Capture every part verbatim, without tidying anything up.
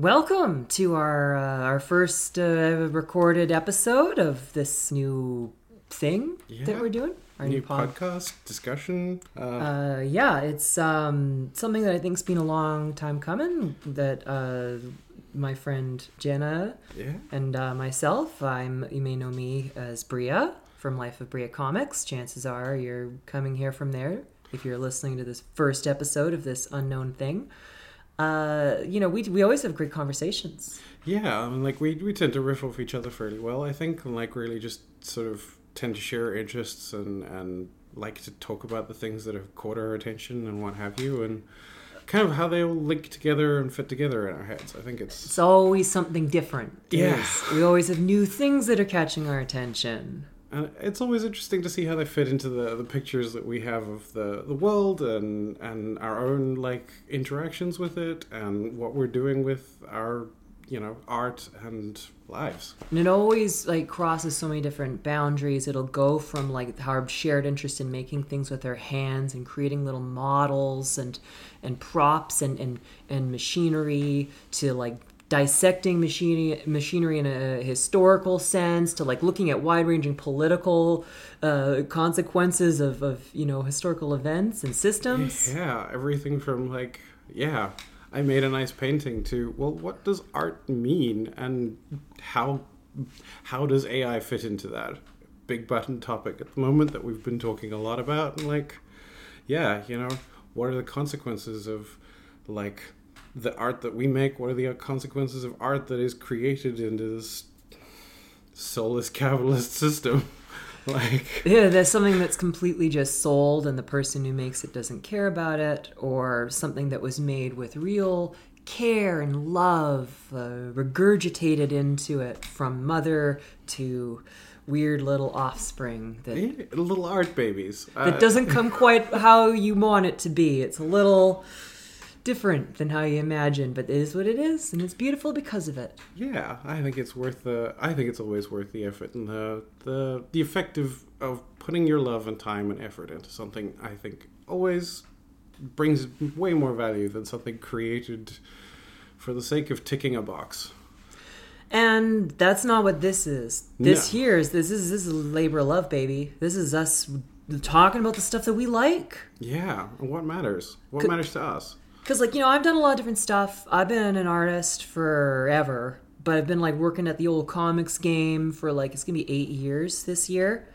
Welcome to our uh, our first uh, recorded episode of this new thing yeah. that we're doing. Our new, new pod- podcast discussion. Uh, uh, yeah, it's um, something that I think's been a long time coming. That uh, my friend Jenna yeah. and uh, myself. I'm you may know me as Bria from Life of Bria Comics. Chances are you're coming here from there if you're listening to this first episode of this unknown thing. Uh, you know, we we always have great conversations. Yeah, I mean, like we, we tend to riff off each other fairly well, I think, and like really just sort of tend to share interests and, and like to talk about the things that have caught our attention and what have you, and kind of how they all link together and fit together in our heads. I think it's... It's always something different. Yes. Yeah. We always have new things that are catching our attention. And it's always interesting to see how they fit into the, the pictures that we have of the, the world and and our own like interactions with it and what we're doing with our, you know, art and lives. And it always like crosses so many different boundaries. It'll go from like our shared interest in making things with our hands and creating little models and and props and and, and machinery to like dissecting machinery, machinery in a historical sense, to like looking at wide-ranging political uh, consequences of, of, you know, historical events and systems. Yeah, everything from like, yeah, I made a nice painting to, well, what does art mean and how how does A I fit into that? Big button topic at the moment that we've been talking a lot about. And like, yeah, you know, what are the consequences of like... the art that we make, what are the consequences of art that is created into this soulless capitalist system? Like, yeah, there's something that's completely just sold and the person who makes it doesn't care about it, or something that was made with real care and love, uh, regurgitated into it from mother to weird little offspring that yeah, little art babies that uh, doesn't come quite how you want it to be. It's a little different than how you imagine, but it is what it is, and it's beautiful because of it. Yeah, I think it's worth the. I think it's always worth the effort and the the the effect of, of putting your love and time and effort into something. I think always brings way more value than something created for the sake of ticking a box. And that's not what this is. This no. here is this is this is labor of love, baby. This is us talking about the stuff that we like. Yeah, and what matters? What C- matters to us? Because, like, you know, I've done a lot of different stuff. I've been an artist forever, but I've been, like, working at the old comics game for, like, it's going to be eight years this year.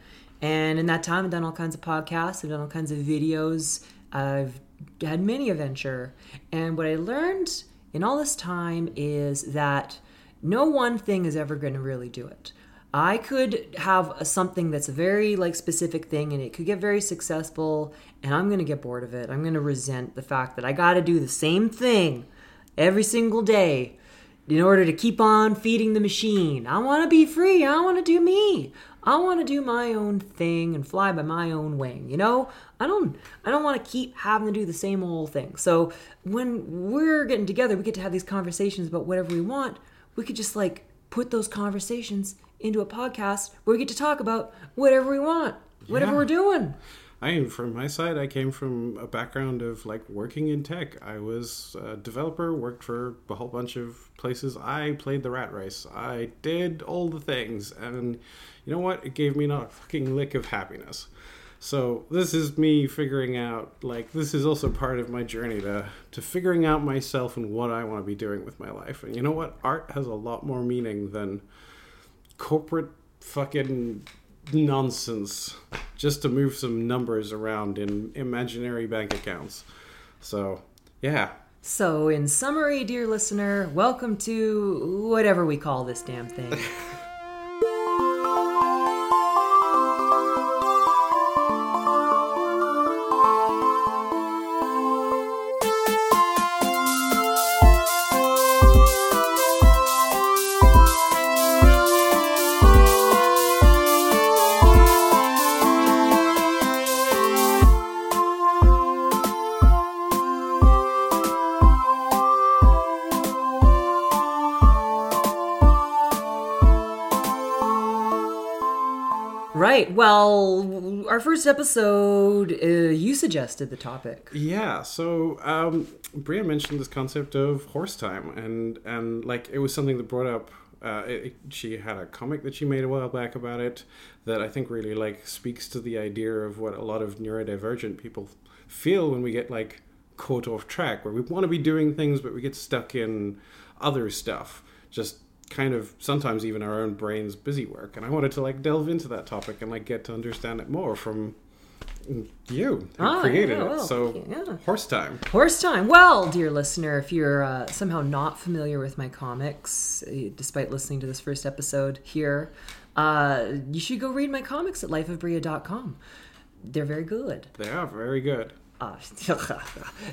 And in that time, I've done all kinds of podcasts. I've done all kinds of videos. I've had many a venture. And what I learned in all this time is that no one thing is ever going to really do it. I could have a, something that's a very like specific thing and it could get very successful, and I'm going to get bored of it. I'm going to resent the fact that I got to do the same thing every single day in order to keep on feeding the machine. I want to be free. I want to do me. I want to do my own thing and fly by my own wing. You know, I don't I don't want to keep having to do the same old thing. So when we're getting together, we get to have these conversations about whatever we want. We could just like put those conversations into a podcast where we get to talk about whatever we want, whatever yeah. we're doing. I am, from my side, I came from a background of like working in tech. I was a developer, worked for a whole bunch of places. I played the rat race. I did all the things. And you know what? It gave me not a fucking lick of happiness. So this is me figuring out, like, this is also part of my journey to, to figuring out myself and what I want to be doing with my life. And you know what? Art has a lot more meaning than corporate fucking nonsense just to move some numbers around in imaginary bank accounts. So, yeah. So, in summary, dear listener, welcome to whatever we call this damn thing. right. Well, our first episode, uh, you suggested the topic. Yeah. So um, Bria mentioned this concept of horse time, and and like it was something that brought up. Uh, it, it, she had a comic that she made a while back about it that I think really like speaks to the idea of what a lot of neurodivergent people feel when we get like caught off track, where we want to be doing things but we get stuck in other stuff, just kind of sometimes even our own brain's busy work. And I wanted to like delve into that topic and like get to understand it more from you who ah, created yeah, well, it. So yeah. Horse Time. Horse Time. Well, dear listener, if you're uh, somehow not familiar with my comics, despite listening to this first episode here, uh, you should go read my comics at life of bria dot com. They're very good. They are very good. Uh,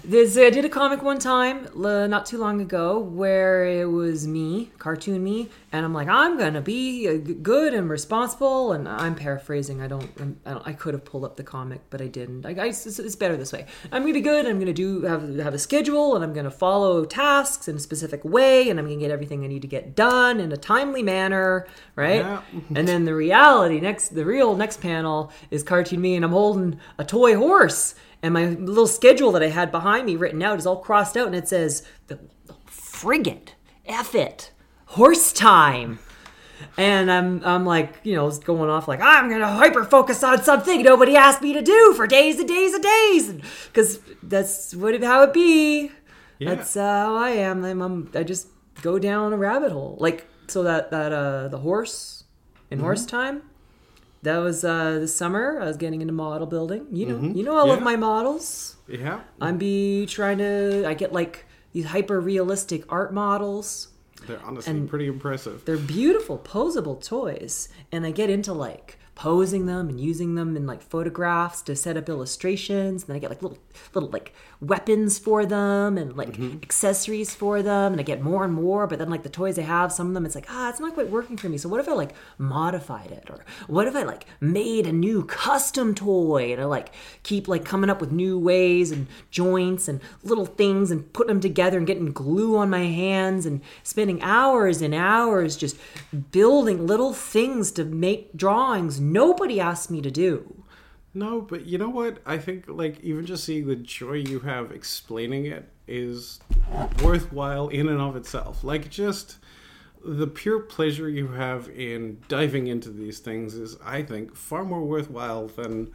this, I did a comic one time, uh, not too long ago, where it was me, cartoon me, and I'm like, I'm gonna be uh, good and responsible, and I'm paraphrasing. I don't, I, don't, I could have pulled up the comic, but I didn't. I, I, it's, it's better this way. I'm gonna be good. I'm gonna do have have a schedule, and I'm gonna follow tasks in a specific way, and I'm gonna get everything I need to get done in a timely manner, right? Yeah. And then the reality next, the real next panel is cartoon me, and I'm holding a toy horse. And my little schedule that I had behind me written out is all crossed out, and it says, the, the friggin' F it, horse time. And I'm I'm like, you know, going off like, I'm going to hyper-focus on something nobody asked me to do for days and days and days. Because that's what it, how it be. Yeah. That's uh, how I am. I'm, I'm, I just go down a rabbit hole. Like, so that, that uh, the horse in mm-hmm. horse time. That was uh, this summer. I was getting into model building. You know, mm-hmm. you know, all yeah. of my models. Yeah, I'm be trying to. I get like these hyper realistic art models. They're honestly pretty impressive. They're beautiful, posable toys, and I get into like posing them and using them in like photographs to set up illustrations. And then I get like little, little like weapons for them and like mm-hmm. accessories for them. And I get more and more. But then like the toys I have, some of them, it's like, ah, it's not quite working for me. So what if I like modified it? Or what if I like made a new custom toy? And I like keep like coming up with new ways and joints and little things and putting them together and getting glue on my hands and spending hours and hours just building little things to make drawings nobody asked me to do. No, but you know what? I think like even just seeing the joy you have explaining it is worthwhile in and of itself. Like just the pure pleasure you have in diving into these things is, I think, far more worthwhile than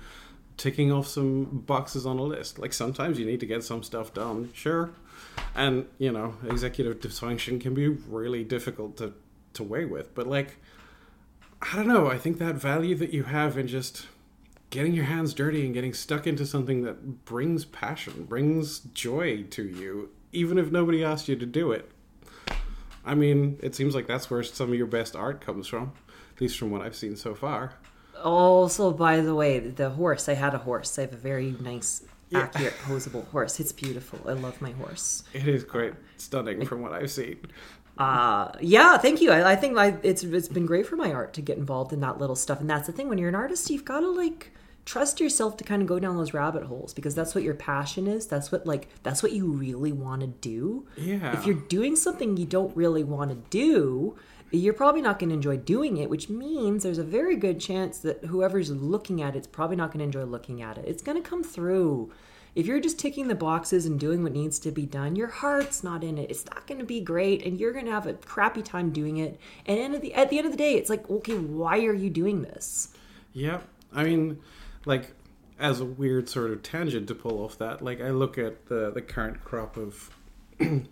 ticking off some boxes on a list. Like sometimes you need to get some stuff done, sure. And, you know, executive dysfunction can be really difficult to, to weigh with. But like, I don't know, I think that value that you have in just getting your hands dirty and getting stuck into something that brings passion, brings joy to you, even if nobody asked you to do it. I mean, it seems like that's where some of your best art comes from, at least from what I've seen so far. Also, by the way, the horse, I had a horse. I have a very nice, yeah. accurate, posable horse. It's beautiful. I love my horse. It is quite stunning from what I've seen. Uh, yeah, thank you. I, I think I, it's it's been great for my art to get involved in that little stuff. And that's the thing. When you're an artist, you've got to, like, trust yourself to kind of go down those rabbit holes because that's what your passion is. That's what, like, that's what you really want to do. Yeah. If you're doing something you don't really want to do, you're probably not going to enjoy doing it, which means there's a very good chance that whoever's looking at it's probably not going to enjoy looking at it. It's going to come through. If you're just ticking the boxes and doing what needs to be done, your heart's not in it. It's not going to be great, and you're going to have a crappy time doing it. And at the, at the end of the day, it's like, okay, why are you doing this? Yeah. I mean, like, as a weird sort of tangent to pull off that, like, I look at the, the current crop of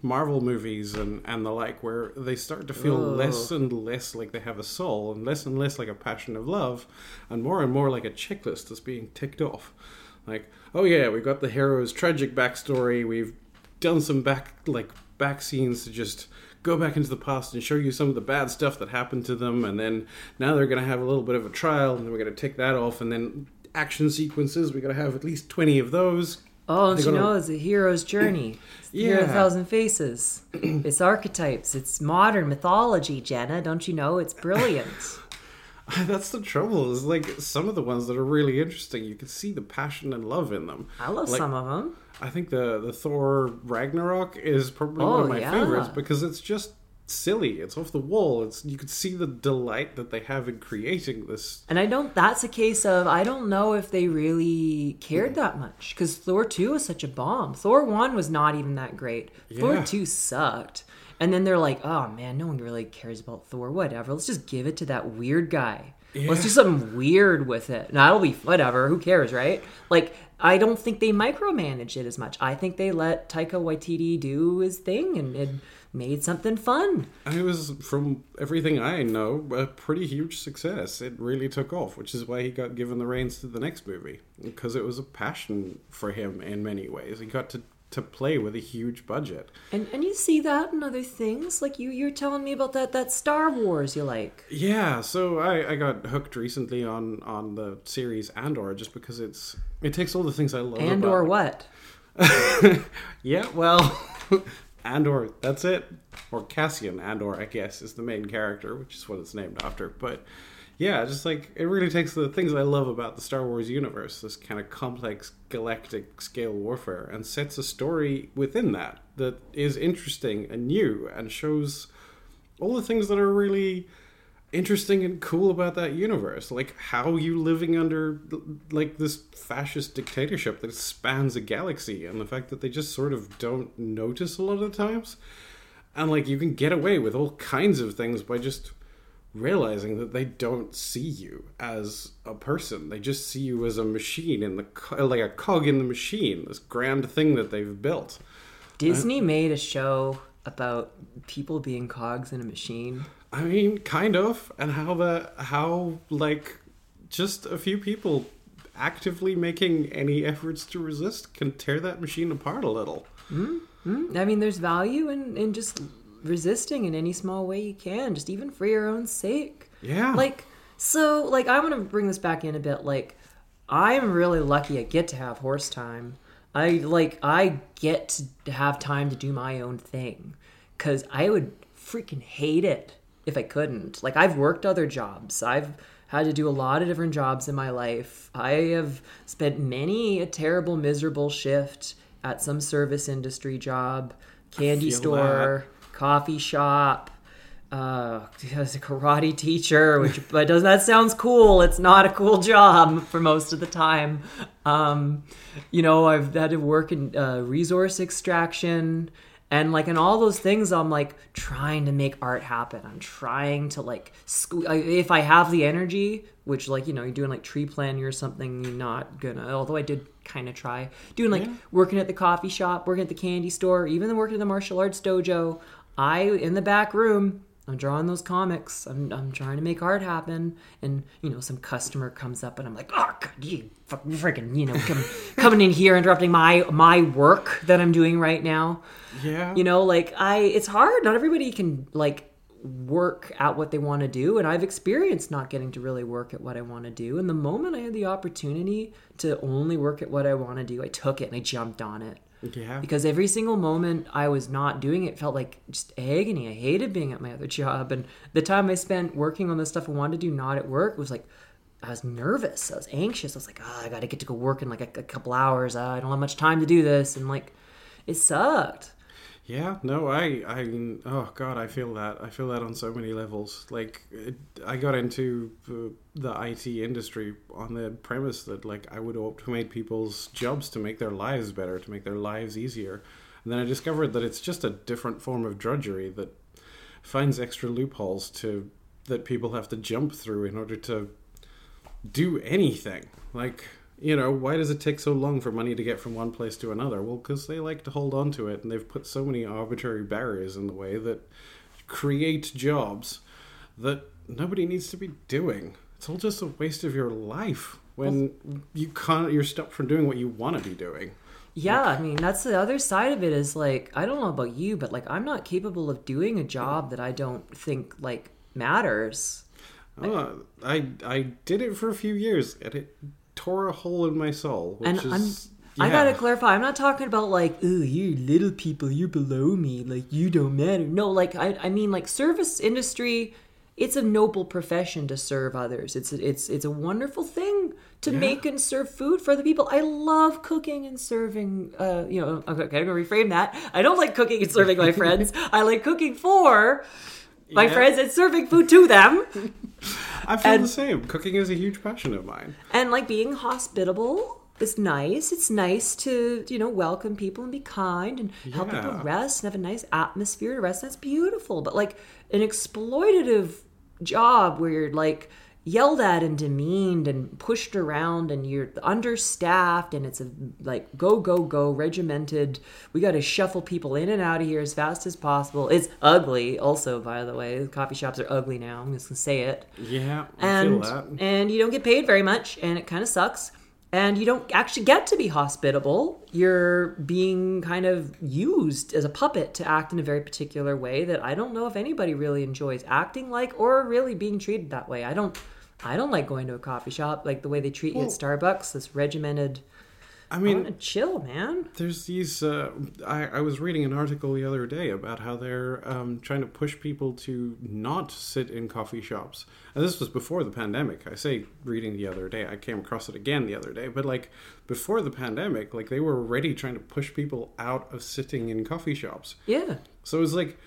Marvel movies and, and the like, where they start to feel Ooh. less and less like they have a soul, and less and less like a passion of love, and more and more like a checklist that's being ticked off. Like, oh yeah, we've got the hero's tragic backstory. We've done some back, like, back scenes to just go back into the past and show you some of the bad stuff that happened to them. And then now they're going to have a little bit of a trial, and then we're going to take that off. And then action sequences, we're going to have at least twenty of those. Oh, and you know, it's a hero's journey. It's the yeah. Hero of a Thousand Faces. It's archetypes. It's modern mythology, Jenna. Don't you know? It's brilliant. That's the trouble, is like some of the ones that are really interesting, you can see the passion and love in them. I love like, some of them. I think the, the Thor Ragnarok is probably oh, one of my yeah. favorites because it's just silly, it's off the wall, it's, you could see the delight that they have in creating this. And I don't, that's a case of, I don't know if they really cared that much, because Thor two was such a bomb. Thor one was not even that great. Yeah. Thor two sucked. And then they're like, oh man, no one really cares about Thor, whatever, let's just give it to that weird guy. Yeah. Let's do something weird with it. No, that'll be whatever, who cares, right? Like, I don't think they micromanage it as much. I think they let Taika Waititi do his thing and it made something fun. It was, from everything I know, a pretty huge success. It really took off, which is why he got given the reins to the next movie, because it was a passion for him in many ways. He got to to play with a huge budget. And and you see that in other things. Like, you, you're telling me about that, that Star Wars you like. Yeah, so I, I got hooked recently on, on the series Andor, just because it's it takes all the things I love Andor about... Andor what? Yeah, well, Andor, that's it. Or Cassian Andor, I guess, is the main character, which is what it's named after. But yeah, just like, it really takes the things I love about the Star Wars universe, this kind of complex galactic scale warfare, and sets a story within that that is interesting and new and shows all the things that are really interesting and cool about that universe. Like, how you living under, like, this fascist dictatorship that spans a galaxy, and the fact that they just sort of don't notice a lot of the times. And, like, you can get away with all kinds of things by just realizing that they don't see you as a person. They just see you as a machine in the co- like a cog in the machine, this grand thing that they've built. Disney I, made a show about people being cogs in a machine. I mean, kind of, and how the how like just a few people actively making any efforts to resist can tear that machine apart a little. Mm-hmm. I mean, there's value in in just resisting in any small way you can, just even for your own sake. Yeah. Like, so, like, I want to bring this back in a bit. Like, I'm really lucky I get to have horse time. I, like, I get to have time to do my own thing, because I would freaking hate it if I couldn't. Like, I've worked other jobs. I've had to do a lot of different jobs in my life. I have spent many a terrible, miserable shift at some service industry job, candy store, that. coffee shop, uh, as a karate teacher, which, but doesn't that sounds cool? It's not a cool job for most of the time. Um, you know, I've had to work in uh, resource extraction, and like in all those things, I'm like trying to make art happen. I'm trying to like, sque- if I have the energy, which like, you know, you're doing like tree planting or something, you're not gonna, although I did kind of try doing like yeah. working at the coffee shop, working at the candy store, even working at the martial arts dojo. I, in the back room, I'm drawing those comics. I'm I'm trying to make art happen. And, you know, some customer comes up and I'm like, oh, God, you freaking, you know, come, coming in here, interrupting my my work that I'm doing right now. Yeah. You know, like, I, it's hard. Not everybody can, like, work at what they want to do. And I've experienced not getting to really work at what I want to do. And the moment I had the opportunity to only work at what I want to do, I took it and I jumped on it. Yeah. Because every single moment I was not doing it felt like just agony. I hated being at my other job. And the time I spent working on the stuff I wanted to do not at work was like, I was nervous. I was anxious. I was like, oh, I got to get to go work in like a, a couple hours. Uh, I don't have much time to do this. And like, it sucked. Yeah, no, I, I, oh God, I feel that. I feel that on so many levels. Like, it, I got into the, the I T industry on the premise that, like, I would automate people's jobs to make their lives better, to make their lives easier. And then I discovered that it's just a different form of drudgery that finds extra loopholes to that people have to jump through in order to do anything. Like, you know, why does it take so long for money to get from one place to another? Well, because they like to hold on to it, and they've put so many arbitrary barriers in the way that create jobs that nobody needs to be doing. It's all just a waste of your life when well, you can't, you're stopped from doing what you want to be doing. Yeah, like, I mean, that's the other side of it is, like, I don't know about you, but, like, I'm not capable of doing a job that I don't think, like, matters. Oh, I, I did it for a few years, and it tore a hole in my soul, which and is, I'm, yeah. I gotta clarify, I'm not talking about like, oh, you little people, you're below me, like, you don't matter. No, like, I, I mean, like, service industry it's a noble profession to serve others. It's it's it's a wonderful thing to yeah. make and serve food for other people. I love cooking and serving. Uh, you know, okay, I'm gonna reframe that. I don't like cooking and serving my friends. I like cooking for my yeah. friends and serving food to them. I feel and, the same. Cooking is a huge passion of mine. And like being hospitable. It's nice. It's nice to, you know, welcome people and be kind and yeah. help people rest and have a nice atmosphere to rest. That's beautiful. But like an exploitative job where you're like yelled at and demeaned and pushed around and you're understaffed and it's a like go, go, go, regimented. We got to shuffle people in and out of here as fast as possible. It's ugly also, by the way. Coffee shops are ugly now. I'm just going to say it. Yeah, I and, feel that. And you don't get paid very much and it kind of sucks. And you don't actually get to be hospitable. You're being kind of used as a puppet to act in a very particular way that I don't know if anybody really enjoys acting like or really being treated that way. I don't I don't like going to a coffee shop, like the way they treat well, you at Starbucks, this regimented... I mean... I want to chill, man. There's these... Uh, I, I was reading an article the other day about how they're um, trying to push people to not sit in coffee shops. And this was before the pandemic. I say reading the other day. I came across it again the other day. But, like, before the pandemic, like, they were already trying to push people out of sitting in coffee shops. Yeah. So it was like...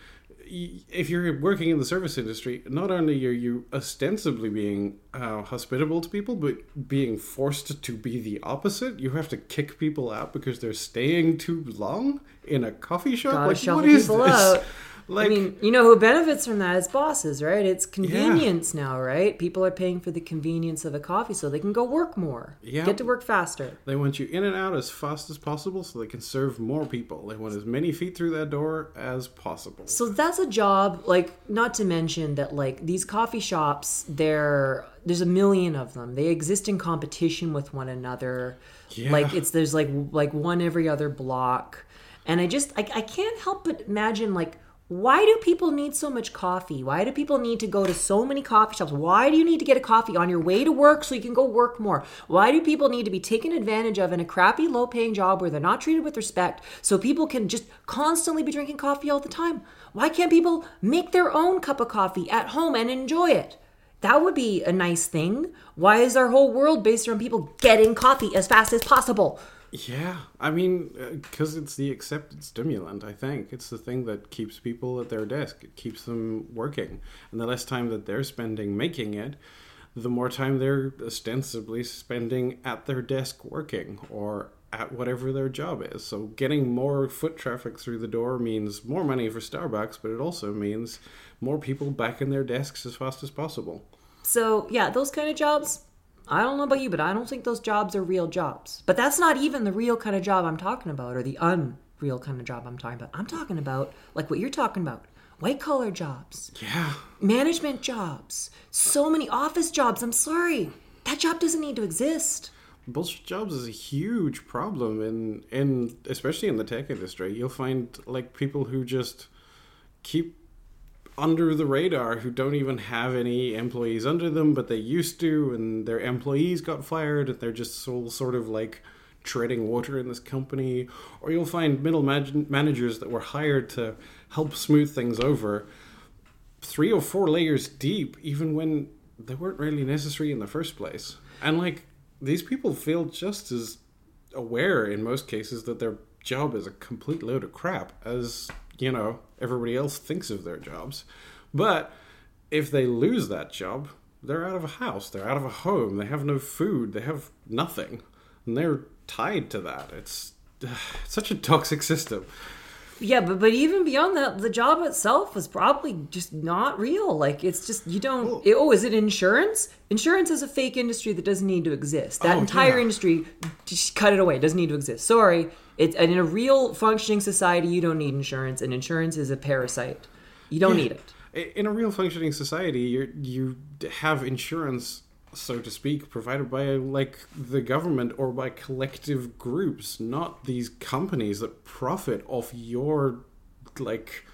If you're working in the service industry, not only are you ostensibly being uh, hospitable to people, but being forced to be the opposite. You have to kick people out because they're staying too long in a coffee shop. Gotta like, what is this? Out. Like, I mean, you know who benefits from that is bosses, right? It's convenience yeah. now, right? People are paying for the convenience of a coffee so they can go work more, yeah. get to work faster. They want you in and out as fast as possible so they can serve more people. They want as many feet through that door as possible. So that's a job, like, not to mention that, like, these coffee shops, they're... There's a million of them. They exist in competition with one another. Yeah. Like, it's there's, like, like one every other block. And I just... I, I can't help but imagine, like... Why do people need so much coffee? Why do people need to go to so many coffee shops? Why do you need to get a coffee on your way to work so you can go work more? Why do people need to be taken advantage of in a crappy, low-paying job where they're not treated with respect so people can just constantly be drinking coffee all the time? Why can't people make their own cup of coffee at home and enjoy it? That would be a nice thing. Why is our whole world based around people getting coffee as fast as possible? Yeah, I mean, because it's the accepted stimulant, I think. It's the thing that keeps people at their desk. It keeps them working. And the less time that they're spending making it, the more time they're ostensibly spending at their desk working or at whatever their job is. So getting more foot traffic through the door means more money for Starbucks, but it also means more people back in their desks as fast as possible. So, yeah, those kind of jobs... I don't know about you, but I don't think those jobs are real jobs. But that's not even the real kind of job I'm talking about or the unreal kind of job I'm talking about. I'm talking about, like what you're talking about, white-collar jobs. Yeah. Management jobs. So many office jobs. I'm sorry. That job doesn't need to exist. Bullshit jobs is a huge problem, in, in, especially in the tech industry. You'll find, like, people who just keep... under the radar, who don't even have any employees under them, but they used to, and their employees got fired, and they're just all sort of like treading water in this company. Or you'll find middle man- managers that were hired to help smooth things over three or four layers deep, even when they weren't really necessary in the first place. And like, these people feel just as aware in most cases that their job is a complete load of crap as, you know, everybody else thinks of their jobs. But if they lose that job, they're out of a house, they're out of a home, they have no food, they have nothing. And they're tied to that. It's, uh, it's such a toxic system. Yeah, but, but even beyond that, the job itself is probably just not real. Like, it's just, you don't... Well, it, oh, is it insurance? Insurance is a fake industry that doesn't need to exist. That oh, entire yeah. industry, just cut it away. It doesn't need to exist. Sorry. It, and in a real functioning society, you don't need insurance. And insurance is a parasite. You don't yeah. need it. In a real functioning society, you you have insurance, so to speak, provided by, like, the government or by collective groups, not these companies that profit off your, like,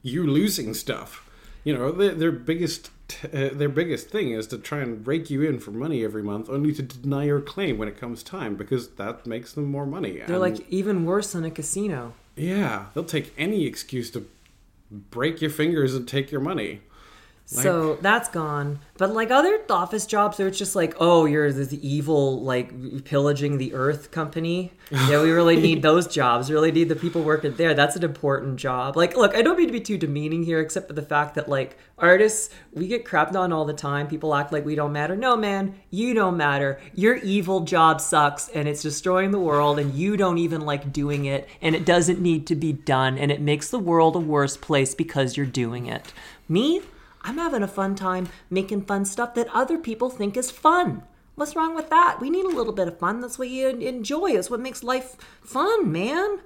you losing stuff. You know, their, their biggest uh, their biggest thing is to try and rake you in for money every month, only to deny your claim when it comes time, because that makes them more money. They're, and, like, even worse than a casino. Yeah, they'll take any excuse to break your fingers and take your money. Like, so that's gone. But like other office jobs, it's just like, oh, you're this evil, like pillaging the earth company. Yeah, we really need those jobs. We really need the people working there. That's an important job. Like, look, I don't mean to be too demeaning here, except for the fact that like artists, we get crapped on all the time. People act like we don't matter. No, man, you don't matter. Your evil job sucks and it's destroying the world and you don't even like doing it and it doesn't need to be done and it makes the world a worse place because you're doing it. Me? I'm having a fun time making fun stuff that other people think is fun. What's wrong with that? We need a little bit of fun. That's what you enjoy. That's what makes life fun, man.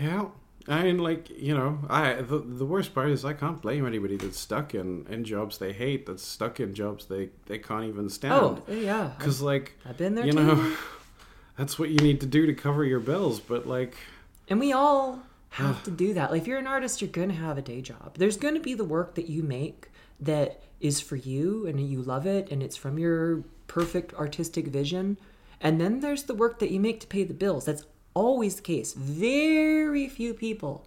Yeah. I mean, like, you know, I the, the worst part is I can't blame anybody that's stuck in, in jobs they hate, that's stuck in jobs they, they can't even stand. Oh, yeah. Because, like, I've been there, you too. know, that's what you need to do to cover your bills. But, like... And we all have to do that. Like, if you're an artist, you're going to have a day job. There's going to be the work that you make that is for you and you love it and it's from your perfect artistic vision. And then there's the work that you make to pay the bills. That's always the case. Very few people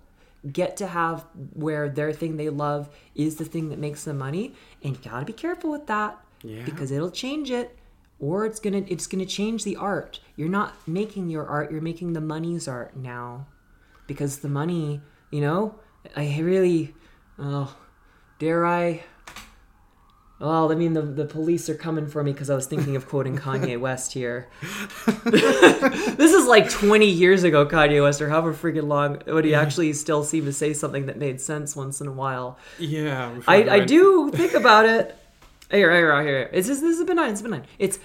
get to have where their thing they love is the thing that makes them money. And you got to be careful with that, yeah, because it'll change it. Or it's going to it's going to change the art. You're not making your art. You're making the money's art now. Because the money, you know, I really, oh, dare I? Well, I mean, the, the police are coming for me because I was thinking of quoting Kanye West here. This is like twenty years ago, Kanye West, or however freaking long, would he actually still seem to say something that made sense once in a while? Yeah. I, I do think about it. Here, here, here, here. It's just, this is benign, it's benign. It's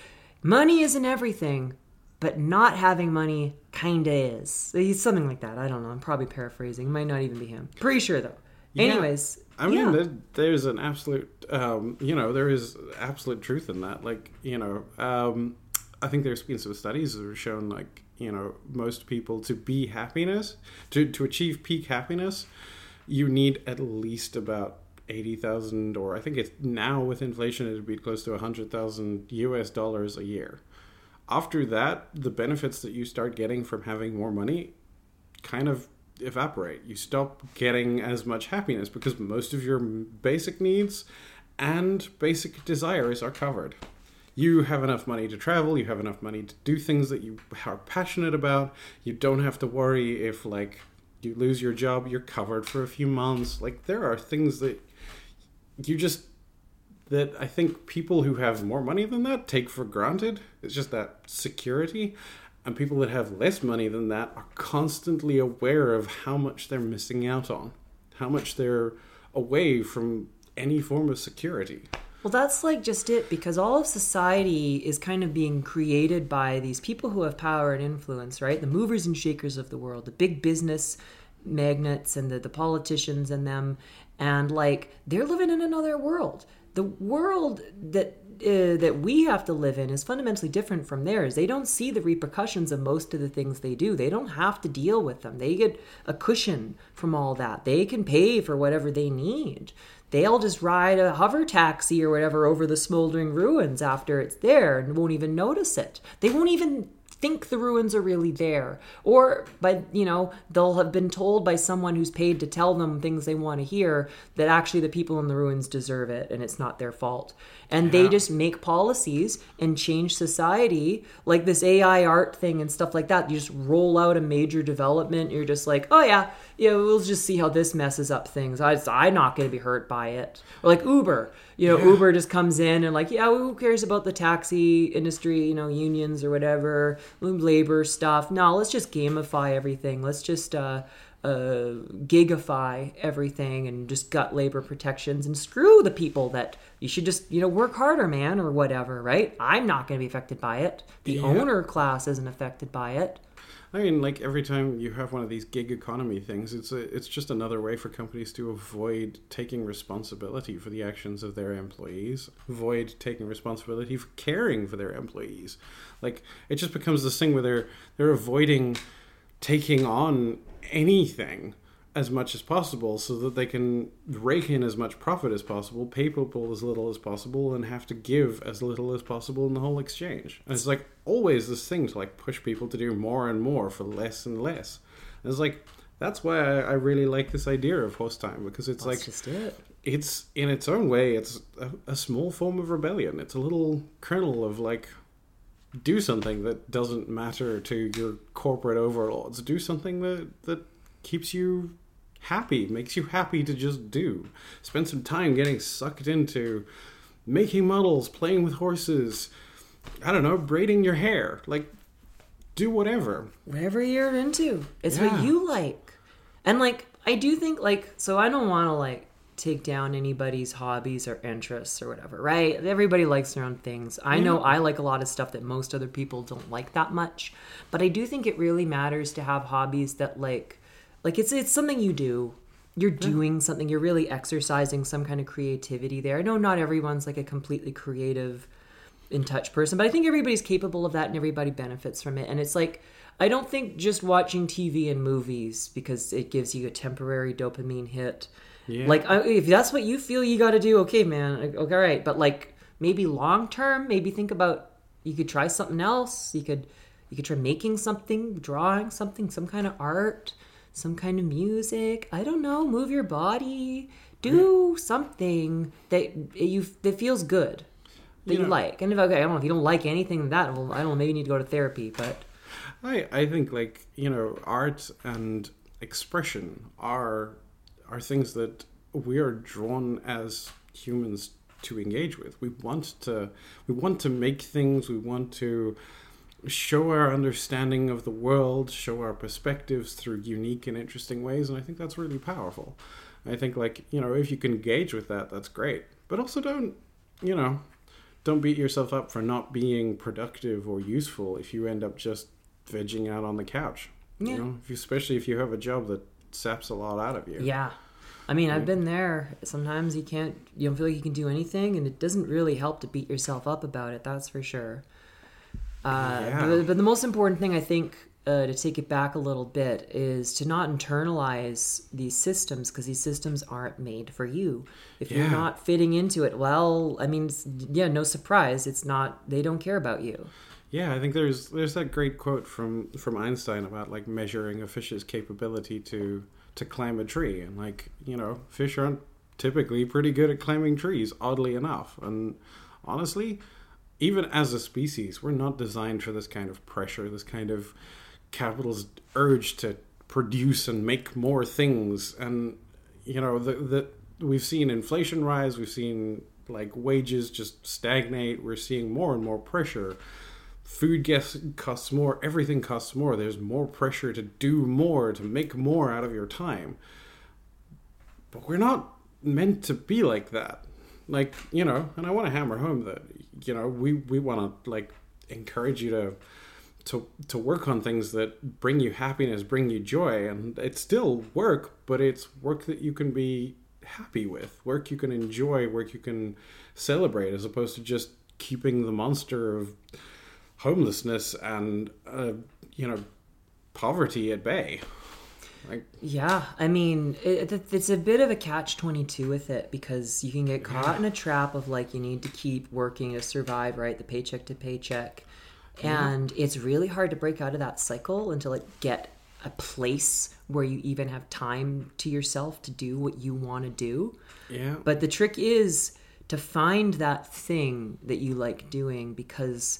money isn't everything, but not having money kinda is. He's something like that. I don't know. I'm probably paraphrasing. It might not even be him. Pretty sure, though. Yeah. Anyways, I mean, yeah. there, there's an absolute, um, you know, there is absolute truth in that. Like, you know, um, I think there's been some studies that have shown, like, you know, most people to be happiness, to, to achieve peak happiness, you need at least about eighty thousand, or I think it's now with inflation, it would be close to one hundred thousand U S dollars a year. After that, the benefits that you start getting from having more money kind of evaporate. You stop getting as much happiness because most of your basic needs and basic desires are covered. You have enough money to travel, you have enough money to do things that you are passionate about. You don't have to worry if, like, you lose your job, you're covered for a few months. Like, there are things that you just, that I think people who have more money than that take for granted. It's just that security. And people that have less money than that are constantly aware of how much they're missing out on, how much they're away from any form of security. Well, that's like just it, because all of society is kind of being created by these people who have power and influence, right? The movers and shakers of the world, the big business magnates and the, the politicians and them. And like, they're living in another world. The world that uh, that we have to live in is fundamentally different from theirs. They don't see the repercussions of most of the things they do. They don't have to deal with them. They get a cushion from all that. They can pay for whatever they need. They'll just ride a hover taxi or whatever over the smoldering ruins after it's there and won't even notice it. They won't even think the ruins are really there. Or, by, you know, they'll have been told by someone who's paid to tell them things they want to hear that actually the people in the ruins deserve it and it's not their fault. And yeah. They just make policies and change society, like this A I art thing and stuff like that. You just roll out a major development. You're just like, oh yeah, yeah, we'll just see how this messes up things. I, I'm not going to be hurt by it. Or like Uber. You know, yeah. Uber just comes in and like, yeah, who cares about the taxi industry, you know, unions or whatever, labor stuff. No, let's just gamify everything. Let's just uh, uh, gigify everything and just gut labor protections and screw the people that you should just, you know, work harder, man, or whatever, right? I'm not going to be affected by it. The yeah. owner class isn't affected by it. I mean, like, every time you have one of these gig economy things, it's a, it's just another way for companies to avoid taking responsibility for the actions of their employees, avoid taking responsibility for caring for their employees. Like, it just becomes this thing where they're, they're avoiding taking on anything as much as possible so that they can rake in as much profit as possible, pay people as little as possible, and have to give as little as possible in the whole exchange. And it's like always this thing to like push people to do more and more for less and less. And it's like, that's why I, I really like this idea of Horse Time, because it's that's like, just it. it's, in its own way, it's a, a small form of rebellion. It's a little kernel of, like, do something that doesn't matter to your corporate overlords. Do something that, that keeps you happy, makes you happy to just do. Spend some time getting sucked into making models, playing with horses, I don't know, braiding your hair. Like, do whatever. Whatever you're into. It's yeah. what you like. And, like, I do think, like, so I don't want to, like, take down anybody's hobbies or interests or whatever, right? Everybody likes their own things. I yeah. know I like a lot of stuff that most other people don't like that much, but I do think it really matters to have hobbies that, like, like it's it's something you do. You're doing yeah. something. You're really exercising some kind of creativity there. I know not everyone's, like, a completely creative, in touch person, but I think everybody's capable of that and everybody benefits from it. And it's like, I don't think just watching T V and movies, because it gives you a temporary dopamine hit. Yeah. Like, I, if that's what you feel you got to do, okay, man. Like, okay, all right. But, like, maybe long term, maybe think about, you could try something else. You could, you could try making something, drawing something, some kind of art, some kind of music. I don't know. Move your body. Do yeah. something that you that feels good. That you, you know, like. And if, okay, I don't know, if you don't like anything that, well, I don't know, maybe you need to go to therapy, but... I, I think, like, you know, art and expression are are things that we are drawn as humans to engage with. We want to, we want to make things, we want to show our understanding of the world, show our perspectives through unique and interesting ways, and I think that's really powerful. I think, like, you know, if you can engage with that, that's great. But also don't, you know... Don't beat yourself up for not being productive or useful if you end up just vegging out on the couch. Yeah. You know, if you, especially if you have a job that saps a lot out of you. Yeah. I mean, right. I've been there. Sometimes you can't, you don't feel like you can do anything, and it doesn't really help to beat yourself up about it. That's for sure. Uh, yeah. but, but the most important thing, I think, uh, to take it back a little bit, is to not internalize these systems, because these systems aren't made for you. If yeah. you're not fitting into it, well, I mean, yeah, no surprise. It's not, they don't care about you. Yeah, I think there's there's that great quote from, from Einstein about, like, measuring a fish's capability to, to climb a tree. And, like, you know, fish aren't typically pretty good at climbing trees, oddly enough. And honestly, even as a species, we're not designed for this kind of pressure, this kind of... capital's urge to produce and make more things. And, you know, that we've seen inflation rise, we've seen, like, wages just stagnate, we're seeing more and more pressure. Food gets, costs more, everything costs more, there's more pressure to do more, to make more out of your time. But we're not meant to be like that. Like, you know, and I want to hammer home that, you know, we, we want to, like, encourage you to To, to work on things that bring you happiness, bring you joy. And it's still work, but it's work that you can be happy with, work you can enjoy, work you can celebrate, as opposed to just keeping the monster of homelessness and, uh, you know, poverty at bay. Like, yeah, I mean, it, it's a bit of a catch twenty-two with it, because you can get caught yeah. in a trap of, like, you need to keep working to survive, right? The paycheck to paycheck. And it's really hard to break out of that cycle until it get a place where you even have time to yourself to do what you want to do. Yeah. But the trick is to find that thing that you like doing, because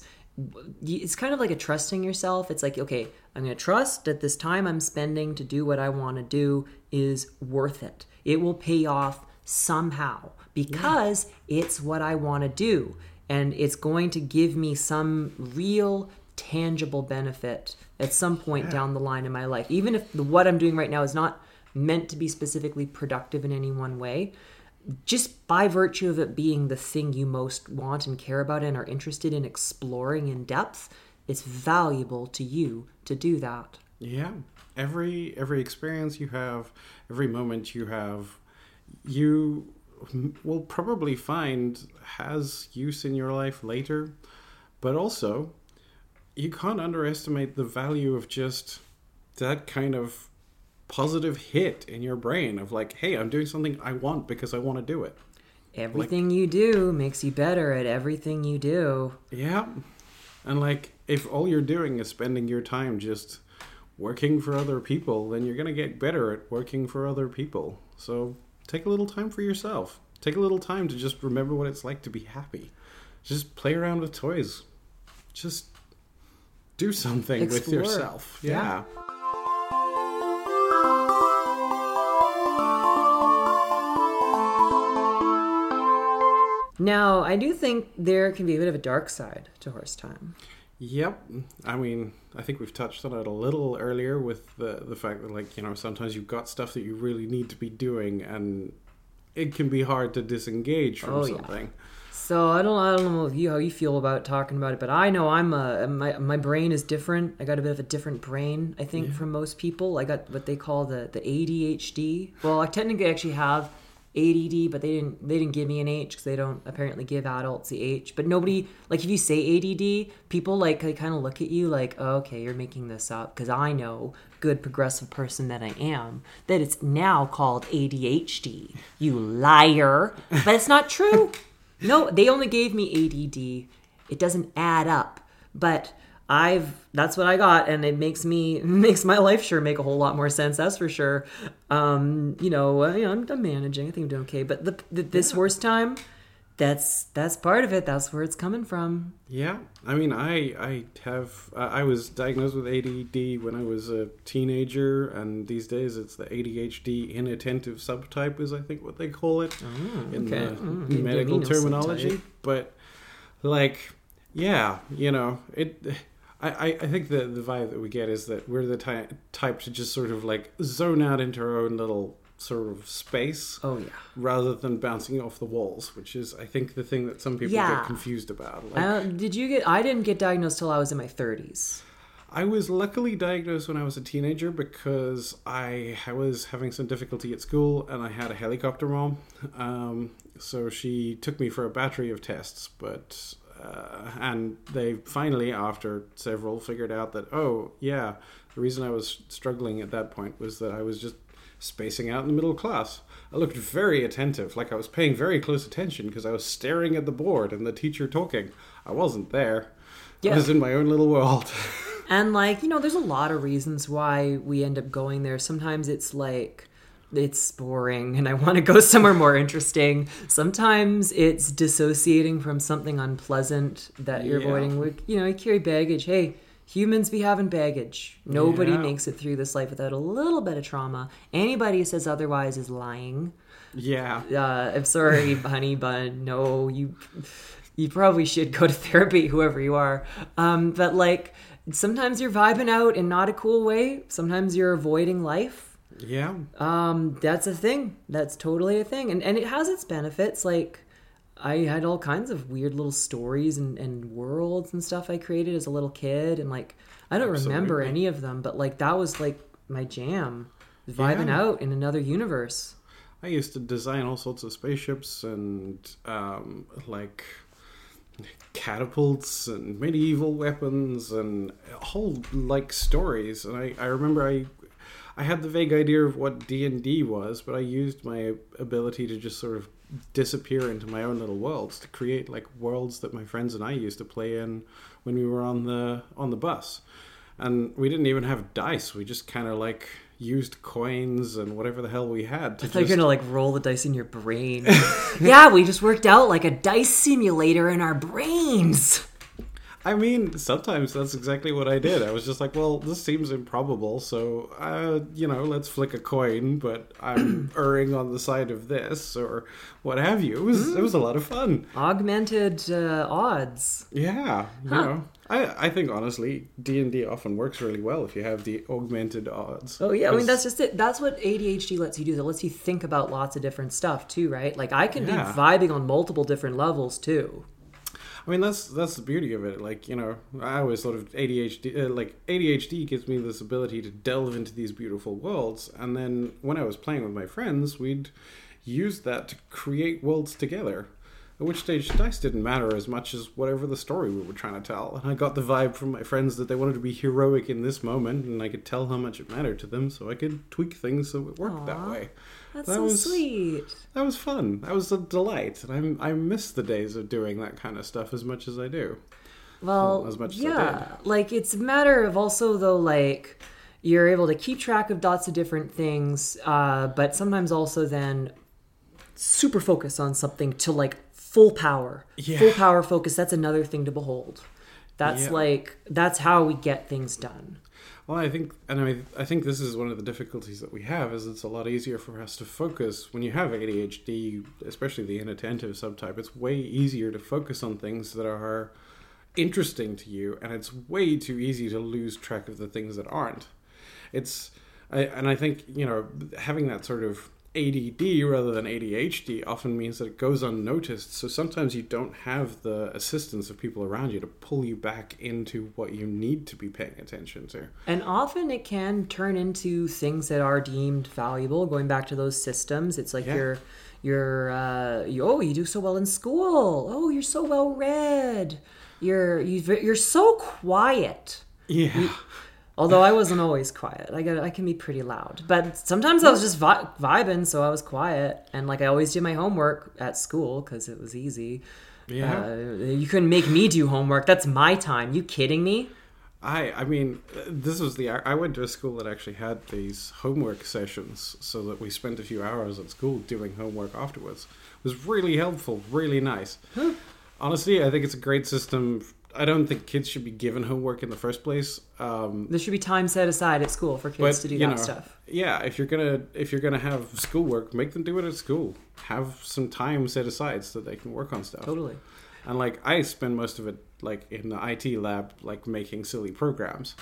it's kind of like a trusting yourself. It's like, okay, I'm going to trust that this time I'm spending to do what I want to do is worth it. It will pay off somehow, because yeah. it's what I want to do. And it's going to give me some real, tangible benefit at some point yeah. down the line in my life. Even if the, what I'm doing right now is not meant to be specifically productive in any one way, just by virtue of it being the thing you most want and care about and are interested in exploring in depth, it's valuable to you to do that. Yeah. Every, every experience you have, every moment you have, you... will probably find has use in your life later. But also, you can't underestimate the value of just that kind of positive hit in your brain of, like, hey, I'm doing something I want because I want to do it. Everything, like, you do makes you better at everything you do. Yeah. And, like, if all you're doing is spending your time just working for other people, then you're going to get better at working for other people. So Take a little time for yourself. Take a little time to just remember what it's like to be happy. Just play around with toys. Just do something Explore. With yourself. Yeah. yeah. Now, I do think there can be a bit of a dark side to Horse Time. Yep. I mean, I think we've touched on it a little earlier with the, the fact that, like, you know, sometimes you've got stuff that you really need to be doing and it can be hard to disengage from oh, something. Yeah. So I don't, I don't know if you, how you feel about talking about it, but I know I'm a, my, my brain is different. I got a bit of a different brain, I think, yeah. from most people. I got what they call the, the A D H D. Well, I technically actually have A D D, but they didn't they didn't give me an H because they don't apparently give adults the H. But nobody, like, if you say A D D, people like they kind of look at you like, oh, okay, you're making this up, because I know, good progressive person that I am, that it's now called A D H D, you liar. But it's not true. No, they only gave me A D D. It doesn't add up, but I've that's what I got, and it makes me makes my life sure make a whole lot more sense. That's for sure. Um, you know, I, I'm, I'm managing. I think I'm doing okay. But the, the, this yeah. Horse Time, that's that's part of it. That's where it's coming from. Yeah, I mean, I I have uh, I was diagnosed with A D D when I was a teenager, and these days it's the A D H D inattentive subtype is I think what they call it oh, in okay. the mm, medical terminology. Subtype. But like, yeah, you know it. I, I think the, the vibe that we get is that we're the ty- type to just sort of like zone out into our own little sort of space. Oh, yeah. Rather than bouncing off the walls, which is, I think, the thing that some people yeah. get confused about. Like, uh, did you get... I didn't get diagnosed till I was in my thirties. I was luckily diagnosed when I was a teenager because I, I was having some difficulty at school and I had a helicopter mom. Um, so she took me for a battery of tests, but... Uh, and they finally, after several, figured out that, oh, yeah, the reason I was struggling at that point was that I was just spacing out in the middle of class. I looked very attentive, like I was paying very close attention because I was staring at the board and the teacher talking. I wasn't there. Yeah. I was in my own little world. And, like, you know, there's a lot of reasons why we end up going there. Sometimes it's like... it's boring and I want to go somewhere more interesting. Sometimes it's dissociating from something unpleasant that you're yeah. avoiding. You know, you carry baggage. Hey, humans be having baggage. Nobody yeah. makes it through this life without a little bit of trauma. Anybody who says otherwise is lying. Yeah. Uh, I'm sorry, honey bun. No, you, you probably should go to therapy, whoever you are. Um, but like sometimes you're vibing out in not a cool way. Sometimes you're avoiding life. Yeah. Um, that's a thing. That's totally a thing. And and it has its benefits. Like, I had all kinds of weird little stories and, and worlds and stuff I created as a little kid. And, like, I don't Absolutely. remember any of them. But, like, that was, like, my jam. Vibing yeah. out in another universe. I used to design all sorts of spaceships and, um, like... catapults and medieval weapons and whole, like, stories. And I, I remember I... I had the vague idea of what D and D was, but I used my ability to just sort of disappear into my own little worlds to create like worlds that my friends and I used to play in when we were on the on the bus. And we didn't even have dice. We just kind of like used coins and whatever the hell we had. To I thought just... you're gonna like roll the dice in your brain. Yeah, we just worked out like a dice simulator in our brains. I mean, sometimes that's exactly what I did. I was just like, well, this seems improbable, so, uh, you know, let's flick a coin, but I'm erring on the side of this, or what have you. It was mm. it was a lot of fun. Augmented uh, odds. Yeah, you huh. know. I, I think, honestly, D and D often works really well if you have the augmented odds. Oh, yeah. I mean, that's just it. That's what A D H D lets you do. It lets you think about lots of different stuff, too, right? Like, I can yeah. be vibing on multiple different levels, too. I mean, that's that's the beauty of it. Like, you know, I always sort of A D H D, uh, like A D H D gives me this ability to delve into these beautiful worlds. And then when I was playing with my friends, we'd use that to create worlds together. At which stage dice didn't matter as much as whatever the story we were trying to tell. And I got the vibe from my friends that they wanted to be heroic in this moment, and I could tell how much it mattered to them, so I could tweak things so it worked Aww, that way. That's that so was, sweet. That was fun. That was a delight. And I I miss the days of doing that kind of stuff as much as I do. Well, well as much yeah. as I did. Like, it's a matter of also, though, like... you're able to keep track of lots of different things, uh, but sometimes also then super focus on something to like full power. Yeah. Full power focus. That's another thing to behold. That's yeah. like, that's how we get things done. Well, I think, and I mean, I think this is one of the difficulties that we have, is it's a lot easier for us to focus. When you have A D H D, especially the inattentive subtype, it's way easier to focus on things that are interesting to you, and it's way too easy to lose track of the things that aren't. It's, I, and I think, you know, having that sort of A D D rather than A D H D often means that it goes unnoticed, so sometimes you don't have the assistance of people around you to pull you back into what you need to be paying attention to. And often it can turn into things that are deemed valuable, going back to those systems. It's like yeah. you're, you're uh, you, oh, you do so well in school. Oh, you're so well read. You're, you've, you're so quiet. Yeah. You, Although I wasn't always quiet. I got I can be pretty loud. But sometimes I was just vi- vibing, so I was quiet. And, like, I always did my homework at school because it was easy. Yeah. Uh, you couldn't make me do homework. That's my time. You kidding me? I I mean, this was the... I went to a school that actually had these homework sessions so that we spent a few hours at school doing homework afterwards. It was really helpful, really nice. Huh. Honestly, I think it's a great system. I don't think kids should be given homework in the first place. Um, there should be time set aside at school for kids but, to do that know, stuff. Yeah, if you're gonna if you're gonna have schoolwork, make them do it at school. Have some time set aside so that they can work on stuff. Totally. And like I spend most of it like in the I T lab, like making silly programs,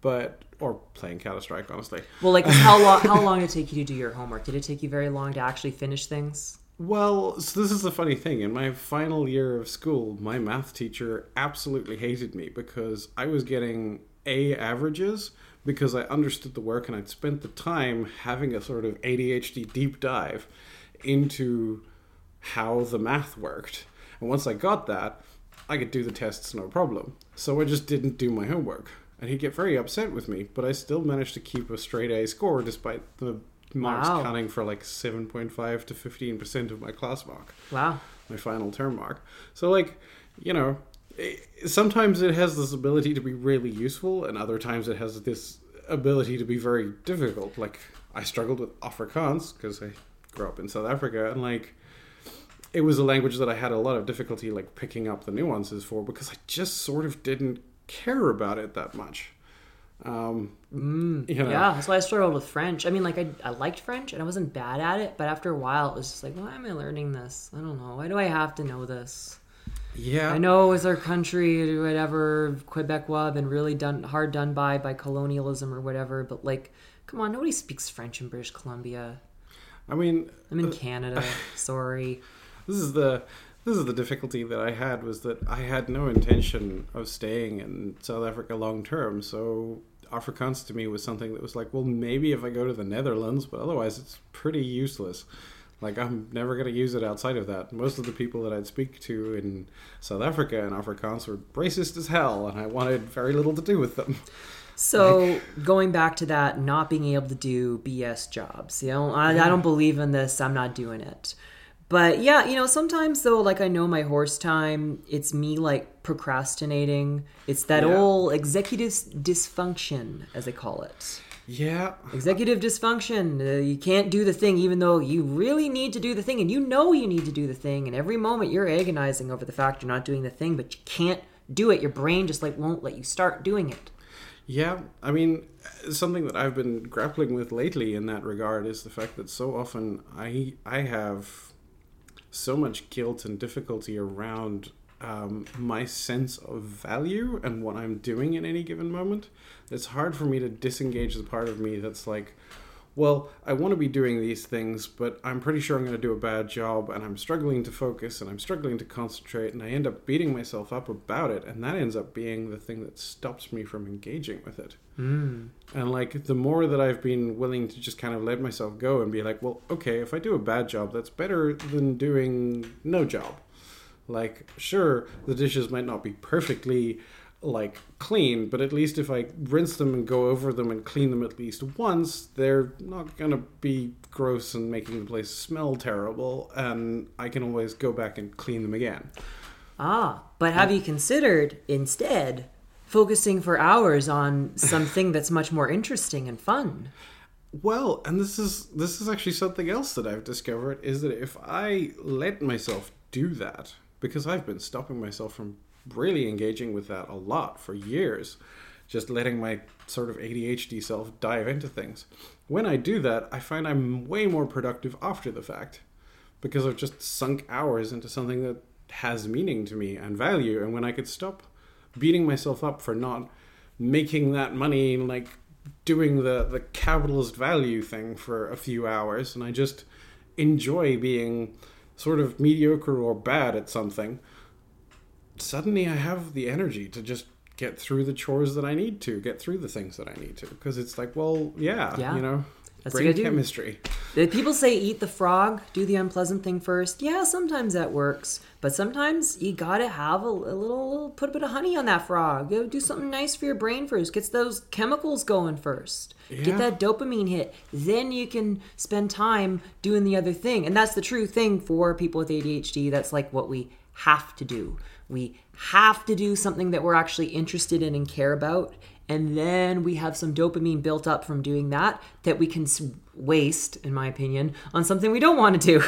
but or playing Counter Strike. Honestly. Well, like how long how long did it take you to do your homework? Did it take you very long to actually finish things? Well, so this is the funny thing. In my final year of school, my math teacher absolutely hated me because I was getting A averages because I understood the work and I'd spent the time having a sort of A D H D deep dive into how the math worked. And once I got that, I could do the tests no problem. So I just didn't do my homework. And he'd get very upset with me, but I still managed to keep a straight A score despite the marks wow. counting for like seven point five to fifteen percent of my class mark. Wow. My final term mark. So like, you know, it, sometimes it has this ability to be really useful and other times it has this ability to be very difficult. Like I struggled with Afrikaans because I grew up in South Africa and like it was a language that I had a lot of difficulty like picking up the nuances for because I just sort of didn't care about it that much. Um, mm, you know. Yeah, that's why I struggled with French. I mean, like, I, I liked French and I wasn't bad at it, but after a while it was just like, why am I learning this? I don't know. Why do I have to know this? Yeah. I know it's our country, whatever, Quebecois, been really done hard done by by colonialism or whatever, but like, come on, nobody speaks French in British Columbia. I mean... I'm in uh, Canada. Sorry. This is the... This is the difficulty that I had, was that I had no intention of staying in South Africa long term. So Afrikaans to me was something that was like, well, maybe if I go to the Netherlands, but otherwise it's pretty useless. Like I'm never going to use it outside of that. Most of the people that I'd speak to in South Africa and Afrikaans were racist as hell, and I wanted very little to do with them. So going back to that, not being able to do B S jobs, you know, I, I don't believe in this. I'm not doing it. But yeah, you know, sometimes though, like I know my horse time, it's me like procrastinating. It's that yeah. old executive dysfunction, as they call it. Yeah. Executive dysfunction. Uh, you can't do the thing even though you really need to do the thing and you know you need to do the thing. And every moment you're agonizing over the fact you're not doing the thing, but you can't do it. Your brain just like won't let you start doing it. Yeah, I mean, something that I've been grappling with lately in that regard is the fact that so often I I have... so much guilt and difficulty around um, my sense of value and what I'm doing in any given moment. It's hard for me to disengage the part of me that's like, well, I want to be doing these things, but I'm pretty sure I'm going to do a bad job and I'm struggling to focus and I'm struggling to concentrate and I end up beating myself up about it. And that ends up being the thing that stops me from engaging with it. Mm. And like the more that I've been willing to just kind of let myself go and be like, well, okay, if I do a bad job, that's better than doing no job. Like, sure, the dishes might not be perfectly like clean, but at least if I rinse them and go over them and clean them at least once, they're not gonna be gross and making the place smell terrible, and I can always go back and clean them again. Ah, but have yeah. you considered instead focusing for hours on something that's much more interesting and fun? Well, and this is this is actually something else that I've discovered, is that if I let myself do that, because I've been stopping myself from really engaging with that a lot for years, just letting my sort of A D H D self dive into things. When I do that, I find I'm way more productive after the fact, because I've just sunk hours into something that has meaning to me and value. And when I could stop beating myself up for not making that money, like doing the, the capitalist value thing for a few hours, and I just enjoy being sort of mediocre or bad at something, suddenly I have the energy to just get through the chores that I need to, get through the things that I need to. Because it's like, well, yeah, yeah. you know, that's brain chemistry. Did people say eat the frog, do the unpleasant thing first? Yeah, sometimes that works. But sometimes you got to have a, a little, little, put a bit of honey on that frog. Go do something nice for your brain first. Get those chemicals going first. Yeah. Get that dopamine hit. Then you can spend time doing the other thing. And that's the true thing for people with A D H D. That's like what we have to do. We have to do something that we're actually interested in and care about. And then we have some dopamine built up from doing that that we can waste, in my opinion, on something we don't want to do.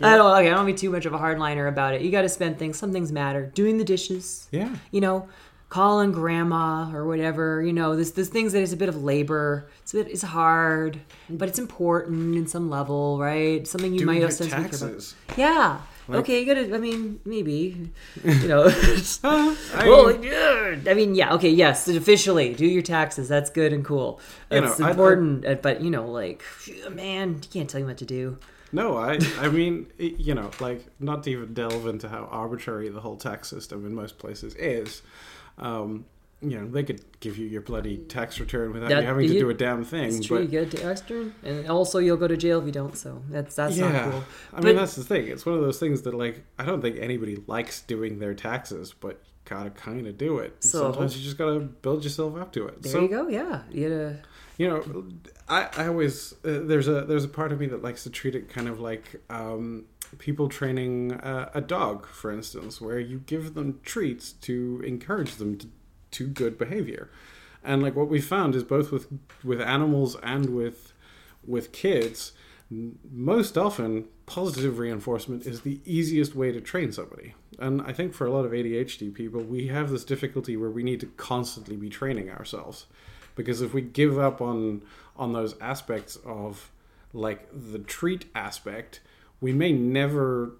I don't okay, I don't be too much of a hardliner about it. You got to spend things. Some things matter. Doing the dishes. Yeah. You know, calling grandma or whatever. You know, there's, there's things that is a bit of labor. It's, a bit, it's hard, but it's important in some level, right? Something you doing might your have sense taxes. About. Yeah. Like, okay, you gotta, I mean, maybe, you know, I, well, mean, I mean, yeah, okay, yes, officially, do your taxes, that's good and cool, it's know, important, I, I, but, you know, like, man, you can't tell me what to do. No, I, I mean, it, you know, like, not to even delve into how arbitrary the whole tax system in most places is, um, you know, they could give you your bloody tax return without that, you having you, to do a damn thing. It's true, but, you get a tax return, and also you'll go to jail if you don't, so that's that's yeah. not cool. I but, mean, that's the thing. It's one of those things that, like, I don't think anybody likes doing their taxes, but you gotta kind of do it. So, sometimes you just gotta build yourself up to it. There so, you go, yeah. You gotta... You know, I, I always, uh, there's a there's a part of me that likes to treat it kind of like um, people training uh, a dog, for instance, where you give them treats to encourage them to to good behavior. And like what we found is both with with animals and with with kids, most often positive reinforcement is the easiest way to train somebody. And I think for a lot of A D H D people, we have this difficulty where we need to constantly be training ourselves, because if we give up on on those aspects of like the treat aspect, we may never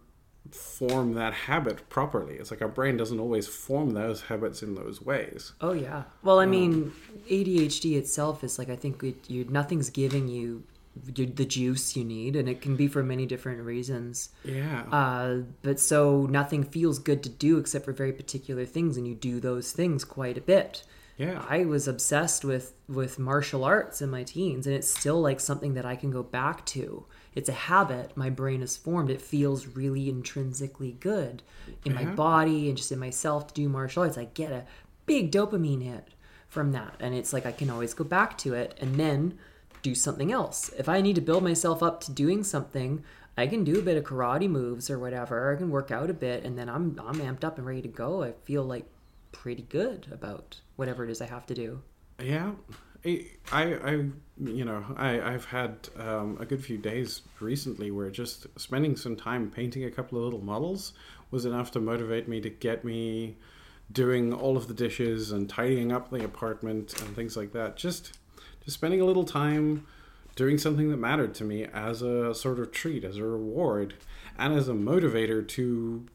form that habit properly. It's like our brain doesn't always form those habits in those ways. Oh yeah. Well, I mean, um, A D H D itself is like, I think it, you nothing's giving you the juice you need, and it can be for many different reasons. Yeah. Uh, but so nothing feels good to do except for very particular things, and you do those things quite a bit. Yeah. I was obsessed with with martial arts in my teens, and it's still like something that I can go back to. It's a habit my brain has formed. It feels really intrinsically good in yeah. my body and just in myself to do martial arts. I get a big dopamine hit from that. And it's like I can always go back to it and then do something else. If I need to build myself up to doing something, I can do a bit of karate moves or whatever. I can work out a bit, and then I'm I'm amped up and ready to go. I feel like pretty good about whatever it is I have to do. Yeah. I, I, you know, I, I've had um, a good few days recently where just spending some time painting a couple of little models was enough to motivate me to get me doing all of the dishes and tidying up the apartment and things like that. Just, just spending a little time doing something that mattered to me as a sort of treat, as a reward, and as a motivator to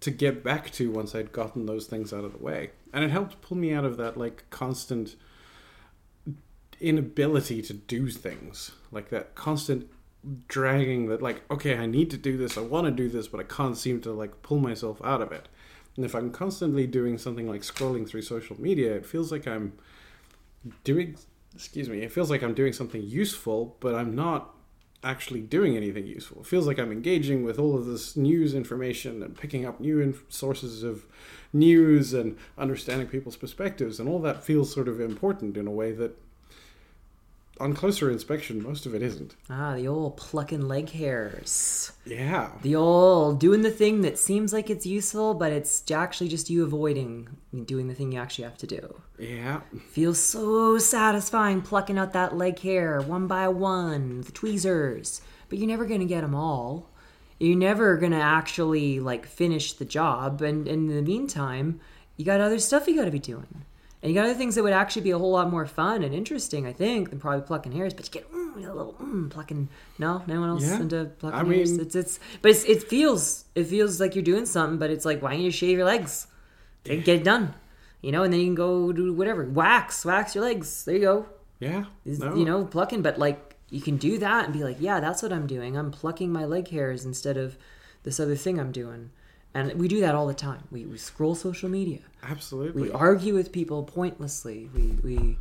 to get back to once I'd gotten those things out of the way. And it helped pull me out of that like constant inability to do things, like that constant dragging that like, okay, I need to do this, I want to do this, but I can't seem to like pull myself out of it. And if I'm constantly doing something like scrolling through social media, it feels like I'm doing excuse me it feels like I'm doing something useful, but I'm not actually doing anything useful. It feels like I'm engaging with all of this news information and picking up new inf- sources of news and understanding people's perspectives, and all that feels sort of important in a way that on closer inspection, most of it isn't. Ah, the old plucking leg hairs. Yeah. The old doing the thing that seems like it's useful, but it's actually just you avoiding doing the thing you actually have to do. Yeah. Feels so satisfying plucking out that leg hair one by one, the tweezers. But you're never going to get them all. You're never going to actually, like, finish the job. And, and in the meantime, you got other stuff you got to be doing. And you got other things that would actually be a whole lot more fun and interesting, I think, than probably plucking hairs. But you get mm, a little mm, plucking. No, no one else yeah. into plucking I mean, hairs. It's it's, but it's, it feels it feels like you're doing something. But it's like, why don't you shave your legs? And get it done, you know, and then you can go do whatever. Wax, wax your legs. There you go. Yeah, no. You know, plucking. But like, you can do that and be like, yeah, that's what I'm doing. I'm plucking my leg hairs instead of this other thing I'm doing. And we do that all the time. We we scroll social media. Absolutely. We argue with people pointlessly. We we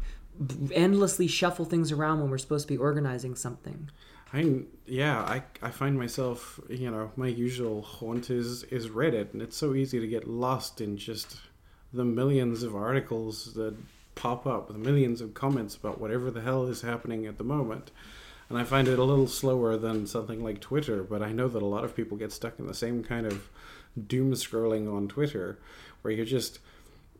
endlessly shuffle things around when we're supposed to be organizing something. I yeah, I I find myself, you know, my usual haunt is, is Reddit, and it's so easy to get lost in just the millions of articles that pop up, the millions of comments about whatever the hell is happening at the moment. And I find it a little slower than something like Twitter, but I know that a lot of people get stuck in the same kind of doom scrolling on Twitter, where you're just,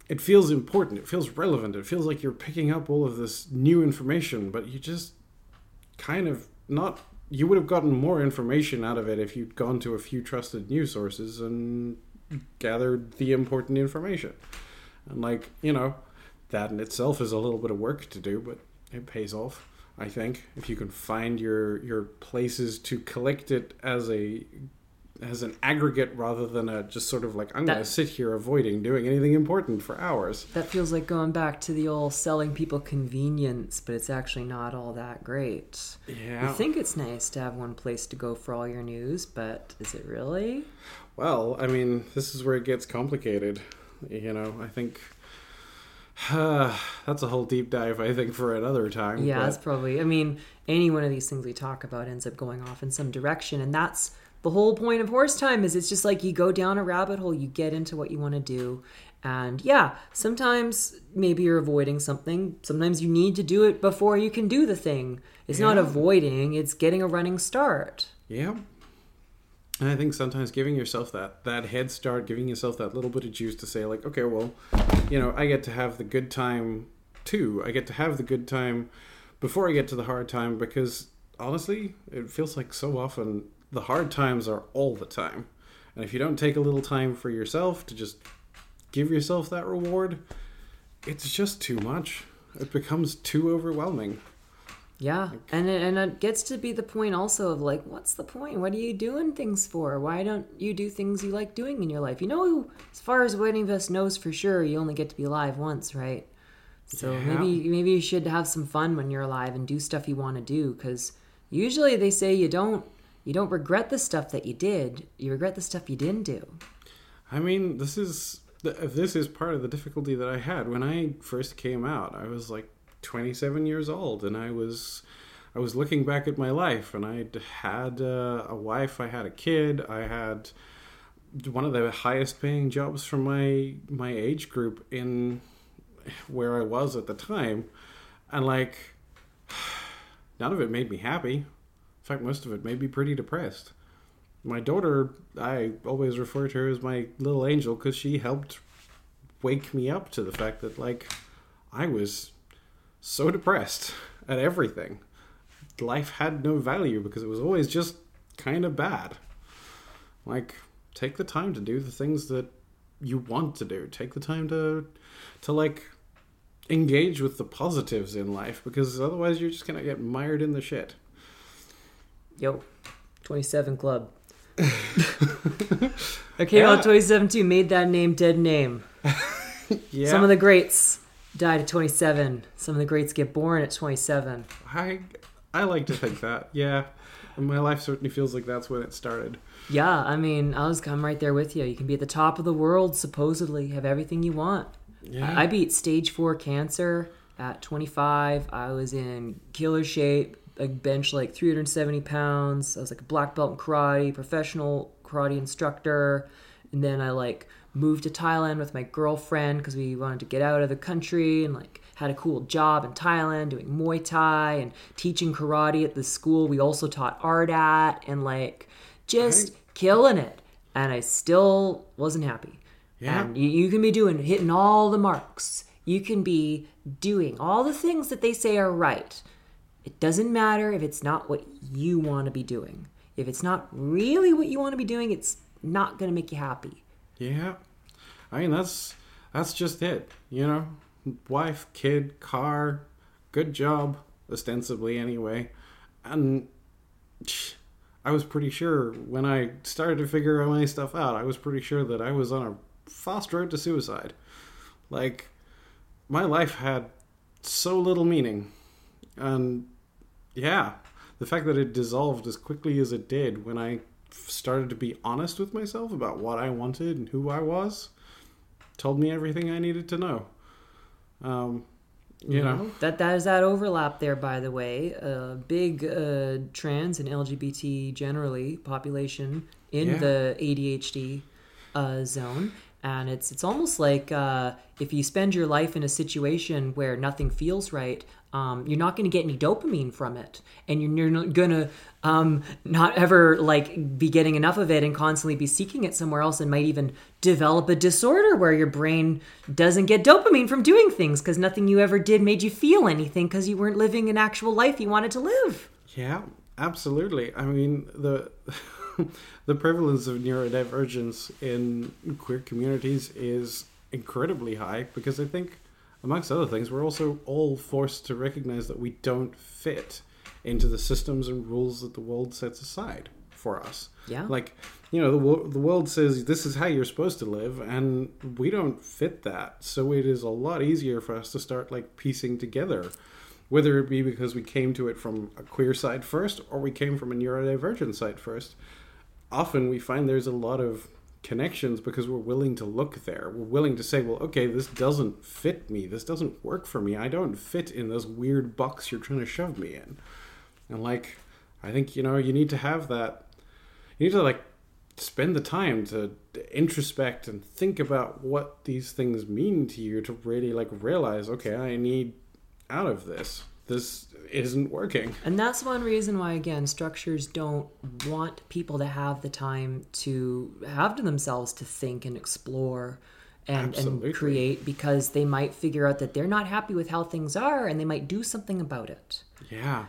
it feels important, it feels relevant, it feels like you're picking up all of this new information, but you just kind of not, you would have gotten more information out of it if you'd gone to a few trusted news sources and gathered the important information. And like, you know, that in itself is a little bit of work to do, but it pays off, I think, if you can find your your places to collect it as a as an aggregate rather than a just sort of like, I'm going to sit here avoiding doing anything important for hours. That feels like going back to the old selling people convenience, but it's actually not all that great. Yeah. You think it's nice to have one place to go for all your news, but is it really? Well, I mean, this is where it gets complicated. You know, I think uh, that's a whole deep dive, I think, for another time. Yeah, but that's probably, I mean, any one of these things we talk about ends up going off in some direction, and that's the whole point of Horse Time. Is it's just like you go down a rabbit hole, you get into what you want to do. And yeah, sometimes maybe you're avoiding something. Sometimes you need to do it before you can do the thing. It's yeah. not avoiding, it's getting a running start. Yeah. And I think sometimes giving yourself that, that head start, giving yourself that little bit of juice to say like, okay, well, you know, I get to have the good time too. I get to have the good time before I get to the hard time, because honestly, it feels like so often the hard times are all the time. And if you don't take a little time for yourself to just give yourself that reward, it's just too much. It becomes too overwhelming. Yeah. Like, and, it, and it gets to be the point also of like, what's the point? What are you doing things for? Why don't you do things you like doing in your life? You know, as far as any of us knows for sure, you only get to be alive once, right? So yeah. maybe maybe you should have some fun when you're alive and do stuff you want to do, because usually they say you don't You don't regret the stuff that you did. You regret the stuff you didn't do. I mean, this is this is part of the difficulty that I had when I first came out. I was like twenty-seven years old, and I was I was looking back at my life, and I had uh, a wife, I had a kid, I had one of the highest-paying jobs for my my age group in where I was at the time, and like none of it made me happy. In fact, most of it made me pretty depressed. My daughter, I always refer to her as my little angel, because she helped wake me up to the fact that, like, I was so depressed at everything. Life had no value because it was always just kind of bad. Like, take the time to do the things that you want to do. Take the time to, to like, engage with the positives in life, because otherwise you're just going to get mired in the shit. Yo, twenty-seven Club. I came yeah. out twenty-seven too, made that name dead name. yeah. Some of the greats died at twenty-seven. Some of the greats get born at twenty-seven. I I like to think that, yeah. And my life certainly feels like that's when it started. Yeah, I mean, I was, I'm right there with you. You can be at the top of the world, supposedly, have everything you want. Yeah. I, I beat stage four cancer at twenty-five. I was in killer shape. I bench like three hundred seventy pounds. I was like a black belt in karate, professional karate instructor. And then I like moved to Thailand with my girlfriend because we wanted to get out of the country, and like had a cool job in Thailand doing Muay Thai and teaching karate at the school we also taught art at, and like just right. killing it. And I still wasn't happy. Yeah. And you, you can be doing, hitting all the marks. You can be doing all the things that they say are right. It doesn't matter if it's not what you want to be doing. If it's not really what you want to be doing, it's not going to make you happy. Yeah. I mean, that's that's just it, you know? Wife, kid, car, good job, ostensibly anyway. And I was pretty sure when I started to figure all my stuff out, I was pretty sure that I was on a fast road to suicide. Like, my life had so little meaning. And yeah, the fact that it dissolved as quickly as it did when I started to be honest with myself about what I wanted and who I was told me everything I needed to know. Um, you know, know that that is that overlap there, by the way, a uh, big uh, trans and L G B T generally population in yeah. the A D H D uh, zone. And it's it's almost like uh, if you spend your life in a situation where nothing feels right, um, you're not going to get any dopamine from it. And you're, you're not going to um, not ever like be getting enough of it and constantly be seeking it somewhere else, and might even develop a disorder where your brain doesn't get dopamine from doing things because nothing you ever did made you feel anything because you weren't living an actual life you wanted to live. Yeah, absolutely. I mean, the... The prevalence of neurodivergence in queer communities is incredibly high because I think, amongst other things, we're also all forced to recognize that we don't fit into the systems and rules that the world sets aside for us. Yeah. Like, you know, the, the world says this is how you're supposed to live, and we don't fit that. So it is a lot easier for us to start, like, piecing together, whether it be because we came to it from a queer side first or we came from a neurodivergent side first. Often we find there's a lot of connections because we're willing to look there. We're willing to say, well, okay, this doesn't fit me. This doesn't work for me. I don't fit in this weird box you're trying to shove me in. And like, I think, you know, you need to have that. You need to like spend the time to introspect and think about what these things mean to you to really like realize, okay, I need out of this. This isn't working. And that's one reason why, again, structures don't want people to have the time to have to themselves to think and explore and, and create, because they might figure out that they're not happy with how things are and they might do something about it. Yeah.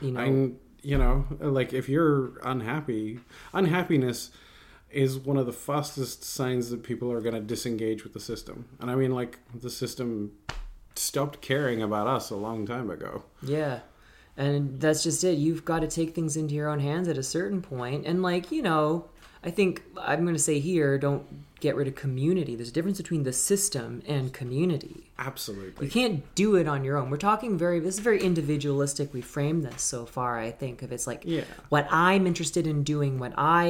You know, I'm, you know, like if you're unhappy, unhappiness is one of the fastest signs that people are going to disengage with the system. And I mean, like the system stopped caring about us a long time ago. Yeah. And that's just it. You've got to take things into your own hands at a certain point. And like, you know, I think I'm going to say here, don't get rid of community. There's a difference between the system and community. Absolutely. You can't do it on your own. We're talking very, this is very individualistic. We framed this so far, I think, if it's like yeah. what I'm interested in doing, what I,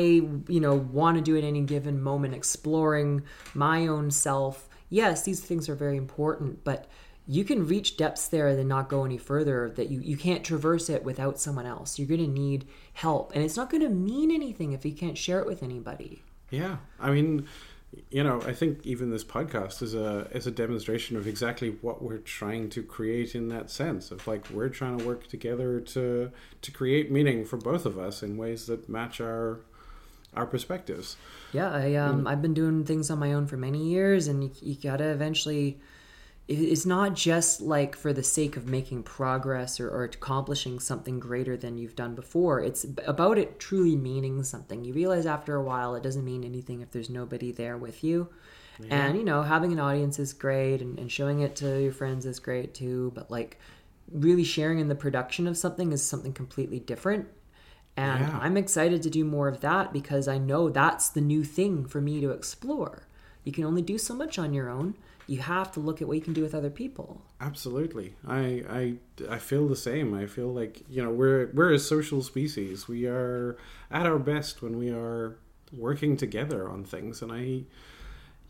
you know, want to do at any given moment, exploring my own self. Yes, these things are very important, but you can reach depths there and not go any further, that you, you can't traverse it without someone else. You're going to need help. And it's not going to mean anything if you can't share it with anybody. Yeah. I mean, you know, I think even this podcast is a is a demonstration of exactly what we're trying to create in that sense of like, we're trying to work together to to create meaning for both of us in ways that match our our perspectives. Yeah. I, um, mm. I've been doing things on my own for many years, and you, you got to eventually... It's not just like for the sake of making progress or, or accomplishing something greater than you've done before. It's about it truly meaning something. You realize after a while it doesn't mean anything if there's nobody there with you. Yeah. And, you know, having an audience is great, and, and showing it to your friends is great too. But like really sharing in the production of something is something completely different. And yeah. I'm excited to do more of that because I know that's the new thing for me to explore. You can only do so much on your own. You have to look at what you can do with other people. Absolutely. I, I, I feel the same. I feel like, you know, we're, we're a social species. We are at our best when we are working together on things. And I,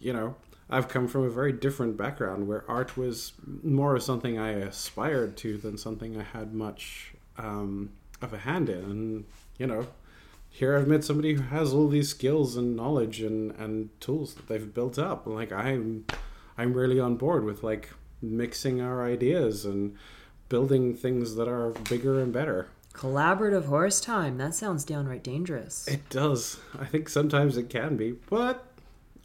you know, I've come from a very different background where art was more of something I aspired to than something I had much um, of a hand in. And, you know, here I've met somebody who has all these skills and knowledge and, and tools that they've built up. And like, I'm, I'm really on board with like mixing our ideas and building things that are bigger and better. Collaborative horse time. That sounds downright dangerous. It does. I think sometimes it can be, but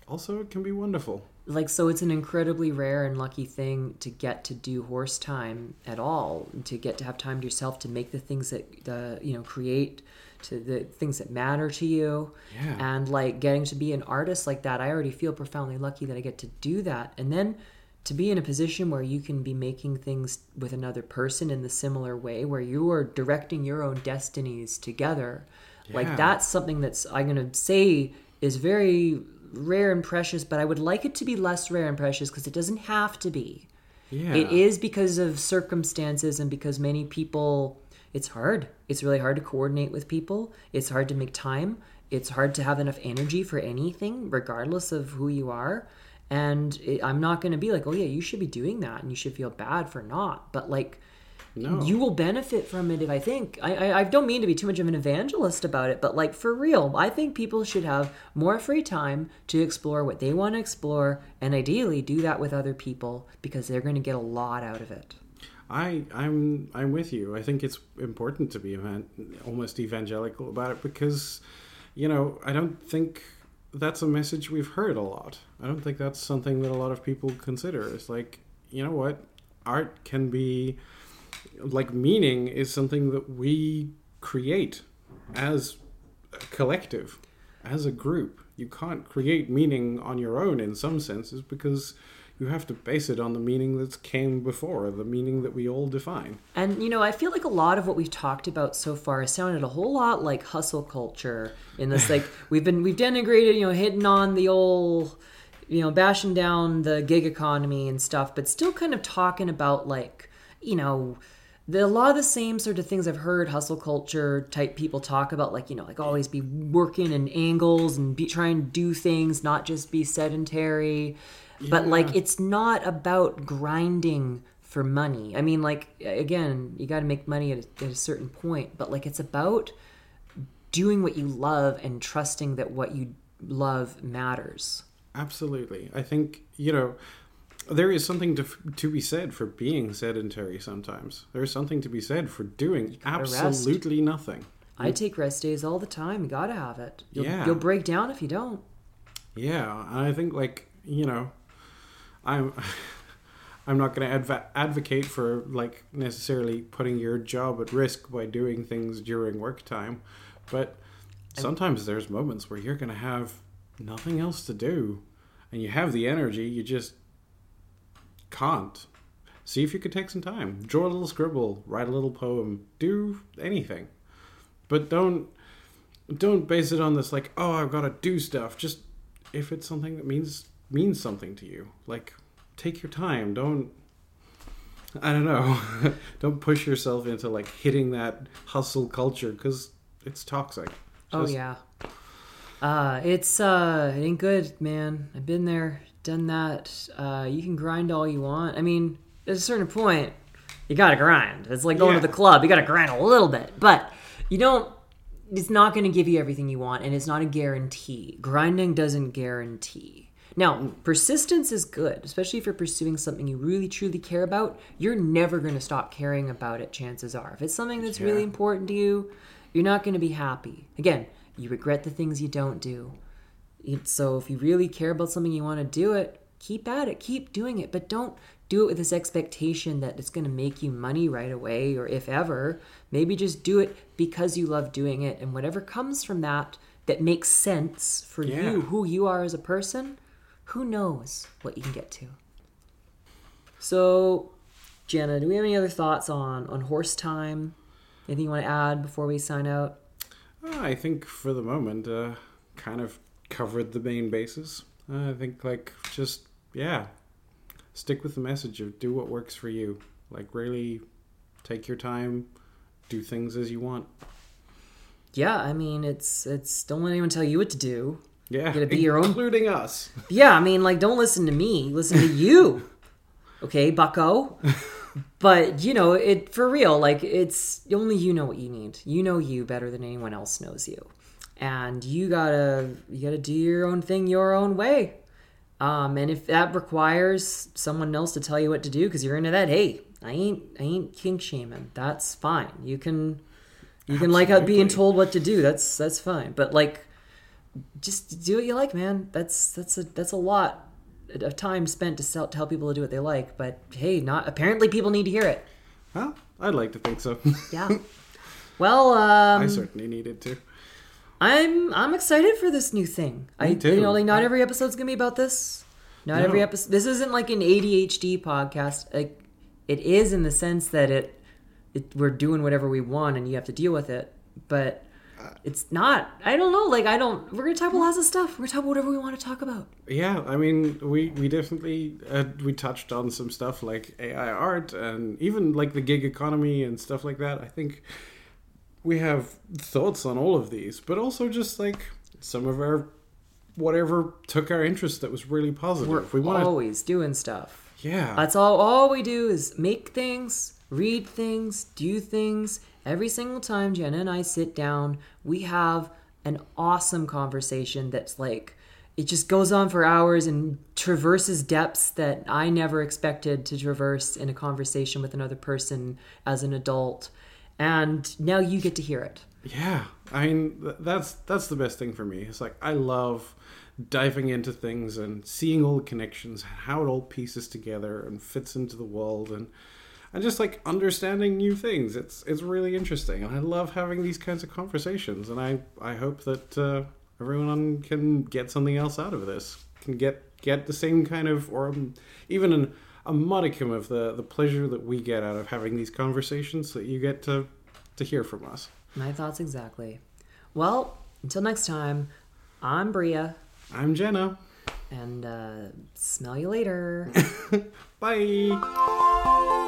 also it can be wonderful. Like, so it's an incredibly rare and lucky thing to get to do horse time at all, to get to have time to yourself, to make the things that, uh, you know, create, to the things that matter to you. Yeah. And like getting to be an artist like that, I already feel profoundly lucky that I get to do that. And then to be in a position where you can be making things with another person in the similar way, where you are directing your own destinies together. Yeah. Like, that's something that's, I'm going to say, is very rare and precious, but I would like it to be less rare and precious because it doesn't have to be. Yeah. It is because of circumstances and because many people, it's hard. It's really hard to coordinate with people. It's hard to make time. It's hard to have enough energy for anything, regardless of who you are. And it, I'm not going to be like, oh yeah, you should be doing that and you should feel bad for not. But like, no. You will benefit from it if I think. I, I, I don't mean to be too much of an evangelist about it, but like for real, I think people should have more free time to explore what they want to explore and ideally do that with other people because they're going to get a lot out of it. I, I'm I'm with you. I think it's important to be evan- almost evangelical about it because, you know, I don't think... that's a message we've heard a lot. I don't think that's something that a lot of people consider. It's like, you know what? Art can be, like, meaning is something that we create as a collective, as a group. You can't create meaning on your own in some senses because you have to base it on the meaning that came before, the meaning that we all define. And, you know, I feel like a lot of what we've talked about so far has sounded a whole lot like hustle culture in this, like, we've been, we've denigrated, you know, hitting on the old, you know, bashing down the gig economy and stuff, but still kind of talking about, like, you know, the, a lot of the same sort of things I've heard hustle culture type people talk about, like, you know, like always be working in angles and be trying to do things, not just be sedentary. But, yeah. like, it's not about grinding for money. I mean, like, again, you got to make money at a, at a certain point. But, like, it's about doing what you love and trusting that what you love matters. Absolutely. I think, you know, there is something to to be said for being sedentary sometimes. There is something to be said for doing absolutely rest. nothing. I take rest days all the time. You got to have it. You'll, yeah. you'll break down if you don't. Yeah. And I think, like, you know... I'm I'm not going to adv- advocate for, like, necessarily putting your job at risk by doing things during work time, but sometimes there's moments where you're going to have nothing else to do and you have the energy, you just can't. See if you could take some time. Draw a little scribble, write a little poem, do anything. But don't don't base it on this, like, oh, I've got to do stuff. Just if it's something that means... means something to you, like, take your time. Don't I don't know don't push yourself into, like, hitting that hustle culture because it's toxic. Just... oh yeah uh it's uh it ain't good, man. I've been there, done that. Uh you can grind all you want. I mean, at a certain point you gotta grind. It's like going yeah. to the club. You gotta grind a little bit, but you don't it's not going to give you everything you want, and it's not a guarantee. Grinding doesn't guarantee. Now, persistence is good, especially if you're pursuing something you really, truly care about. You're never going to stop caring about it, chances are. If it's something that's yeah. really important to you, you're not going to be happy. Again, you regret the things you don't do. So if you really care about something, you want to do it, keep at it, keep doing it. But don't do it with this expectation that it's going to make you money right away or if ever. Maybe just do it because you love doing it. And whatever comes from that, that makes sense for yeah. you, who you are as a person... who knows what you can get to. So, Jenna, do we have any other thoughts on, on horse time? Anything you want to add before we sign out? I think for the moment, uh, kind of covered the main bases. Uh, I think, like, just, yeah, stick with the message of do what works for you. Like, really take your time, do things as you want. Yeah, I mean, it's it's don't let anyone tell you what to do. Yeah, be your own... including us. Yeah, I mean, like, don't listen to me. Listen to you. Okay, bucko. But, you know, it for real, like, it's only you know what you need. You know you better than anyone else knows you. and you gotta you gotta do your own thing your own way. Um, and if that requires someone else to tell you what to do because you're into that, hey, I ain't I ain't kink shaming. That's fine. You can you can Absolutely. Like being told what to do. That's that's fine. But like, just do what you like, man. That's that's a that's a lot of time spent to sell, tell people to do what they like. But hey, not apparently people need to hear it. Well, I'd like to think so. Yeah. Well, um, I certainly needed to. I'm I'm excited for this new thing. Me I too. You know, like not I... every episode's gonna be about this. Not no. every episode. This isn't like an A D H D podcast. Like it is in the sense that it, it we're doing whatever we want and you have to deal with it. But it's not. I don't know. Like I don't. We're gonna talk about lots of stuff. We're gonna talk about whatever we want to talk about. Yeah, I mean, we we definitely uh, we touched on some stuff like A I art and even like the gig economy and stuff like that. I think. We have thoughts on all of these, but also just like some of our whatever took our interest that was really positive. We're we wanna... always doing stuff. Yeah. That's all. All we do is make things, read things, do things. Every single time Jenna and I sit down, we have an awesome conversation that's like, it just goes on for hours and traverses depths that I never expected to traverse in a conversation with another person as an adult. And now you get to hear it. Yeah. I mean, th- that's that's the best thing for me. It's like, I love diving into things and seeing all the connections, how it all pieces together and fits into the world. And and just like understanding new things. It's it's really interesting. And I love having these kinds of conversations. And I, I hope that uh, everyone can get something else out of this. Can get, get the same kind of, or even an... a modicum of the, the pleasure that we get out of having these conversations that you get to, to hear from us. My thoughts exactly. Well, until next time, I'm Bria. I'm Jenna. And uh, smell you later. Bye.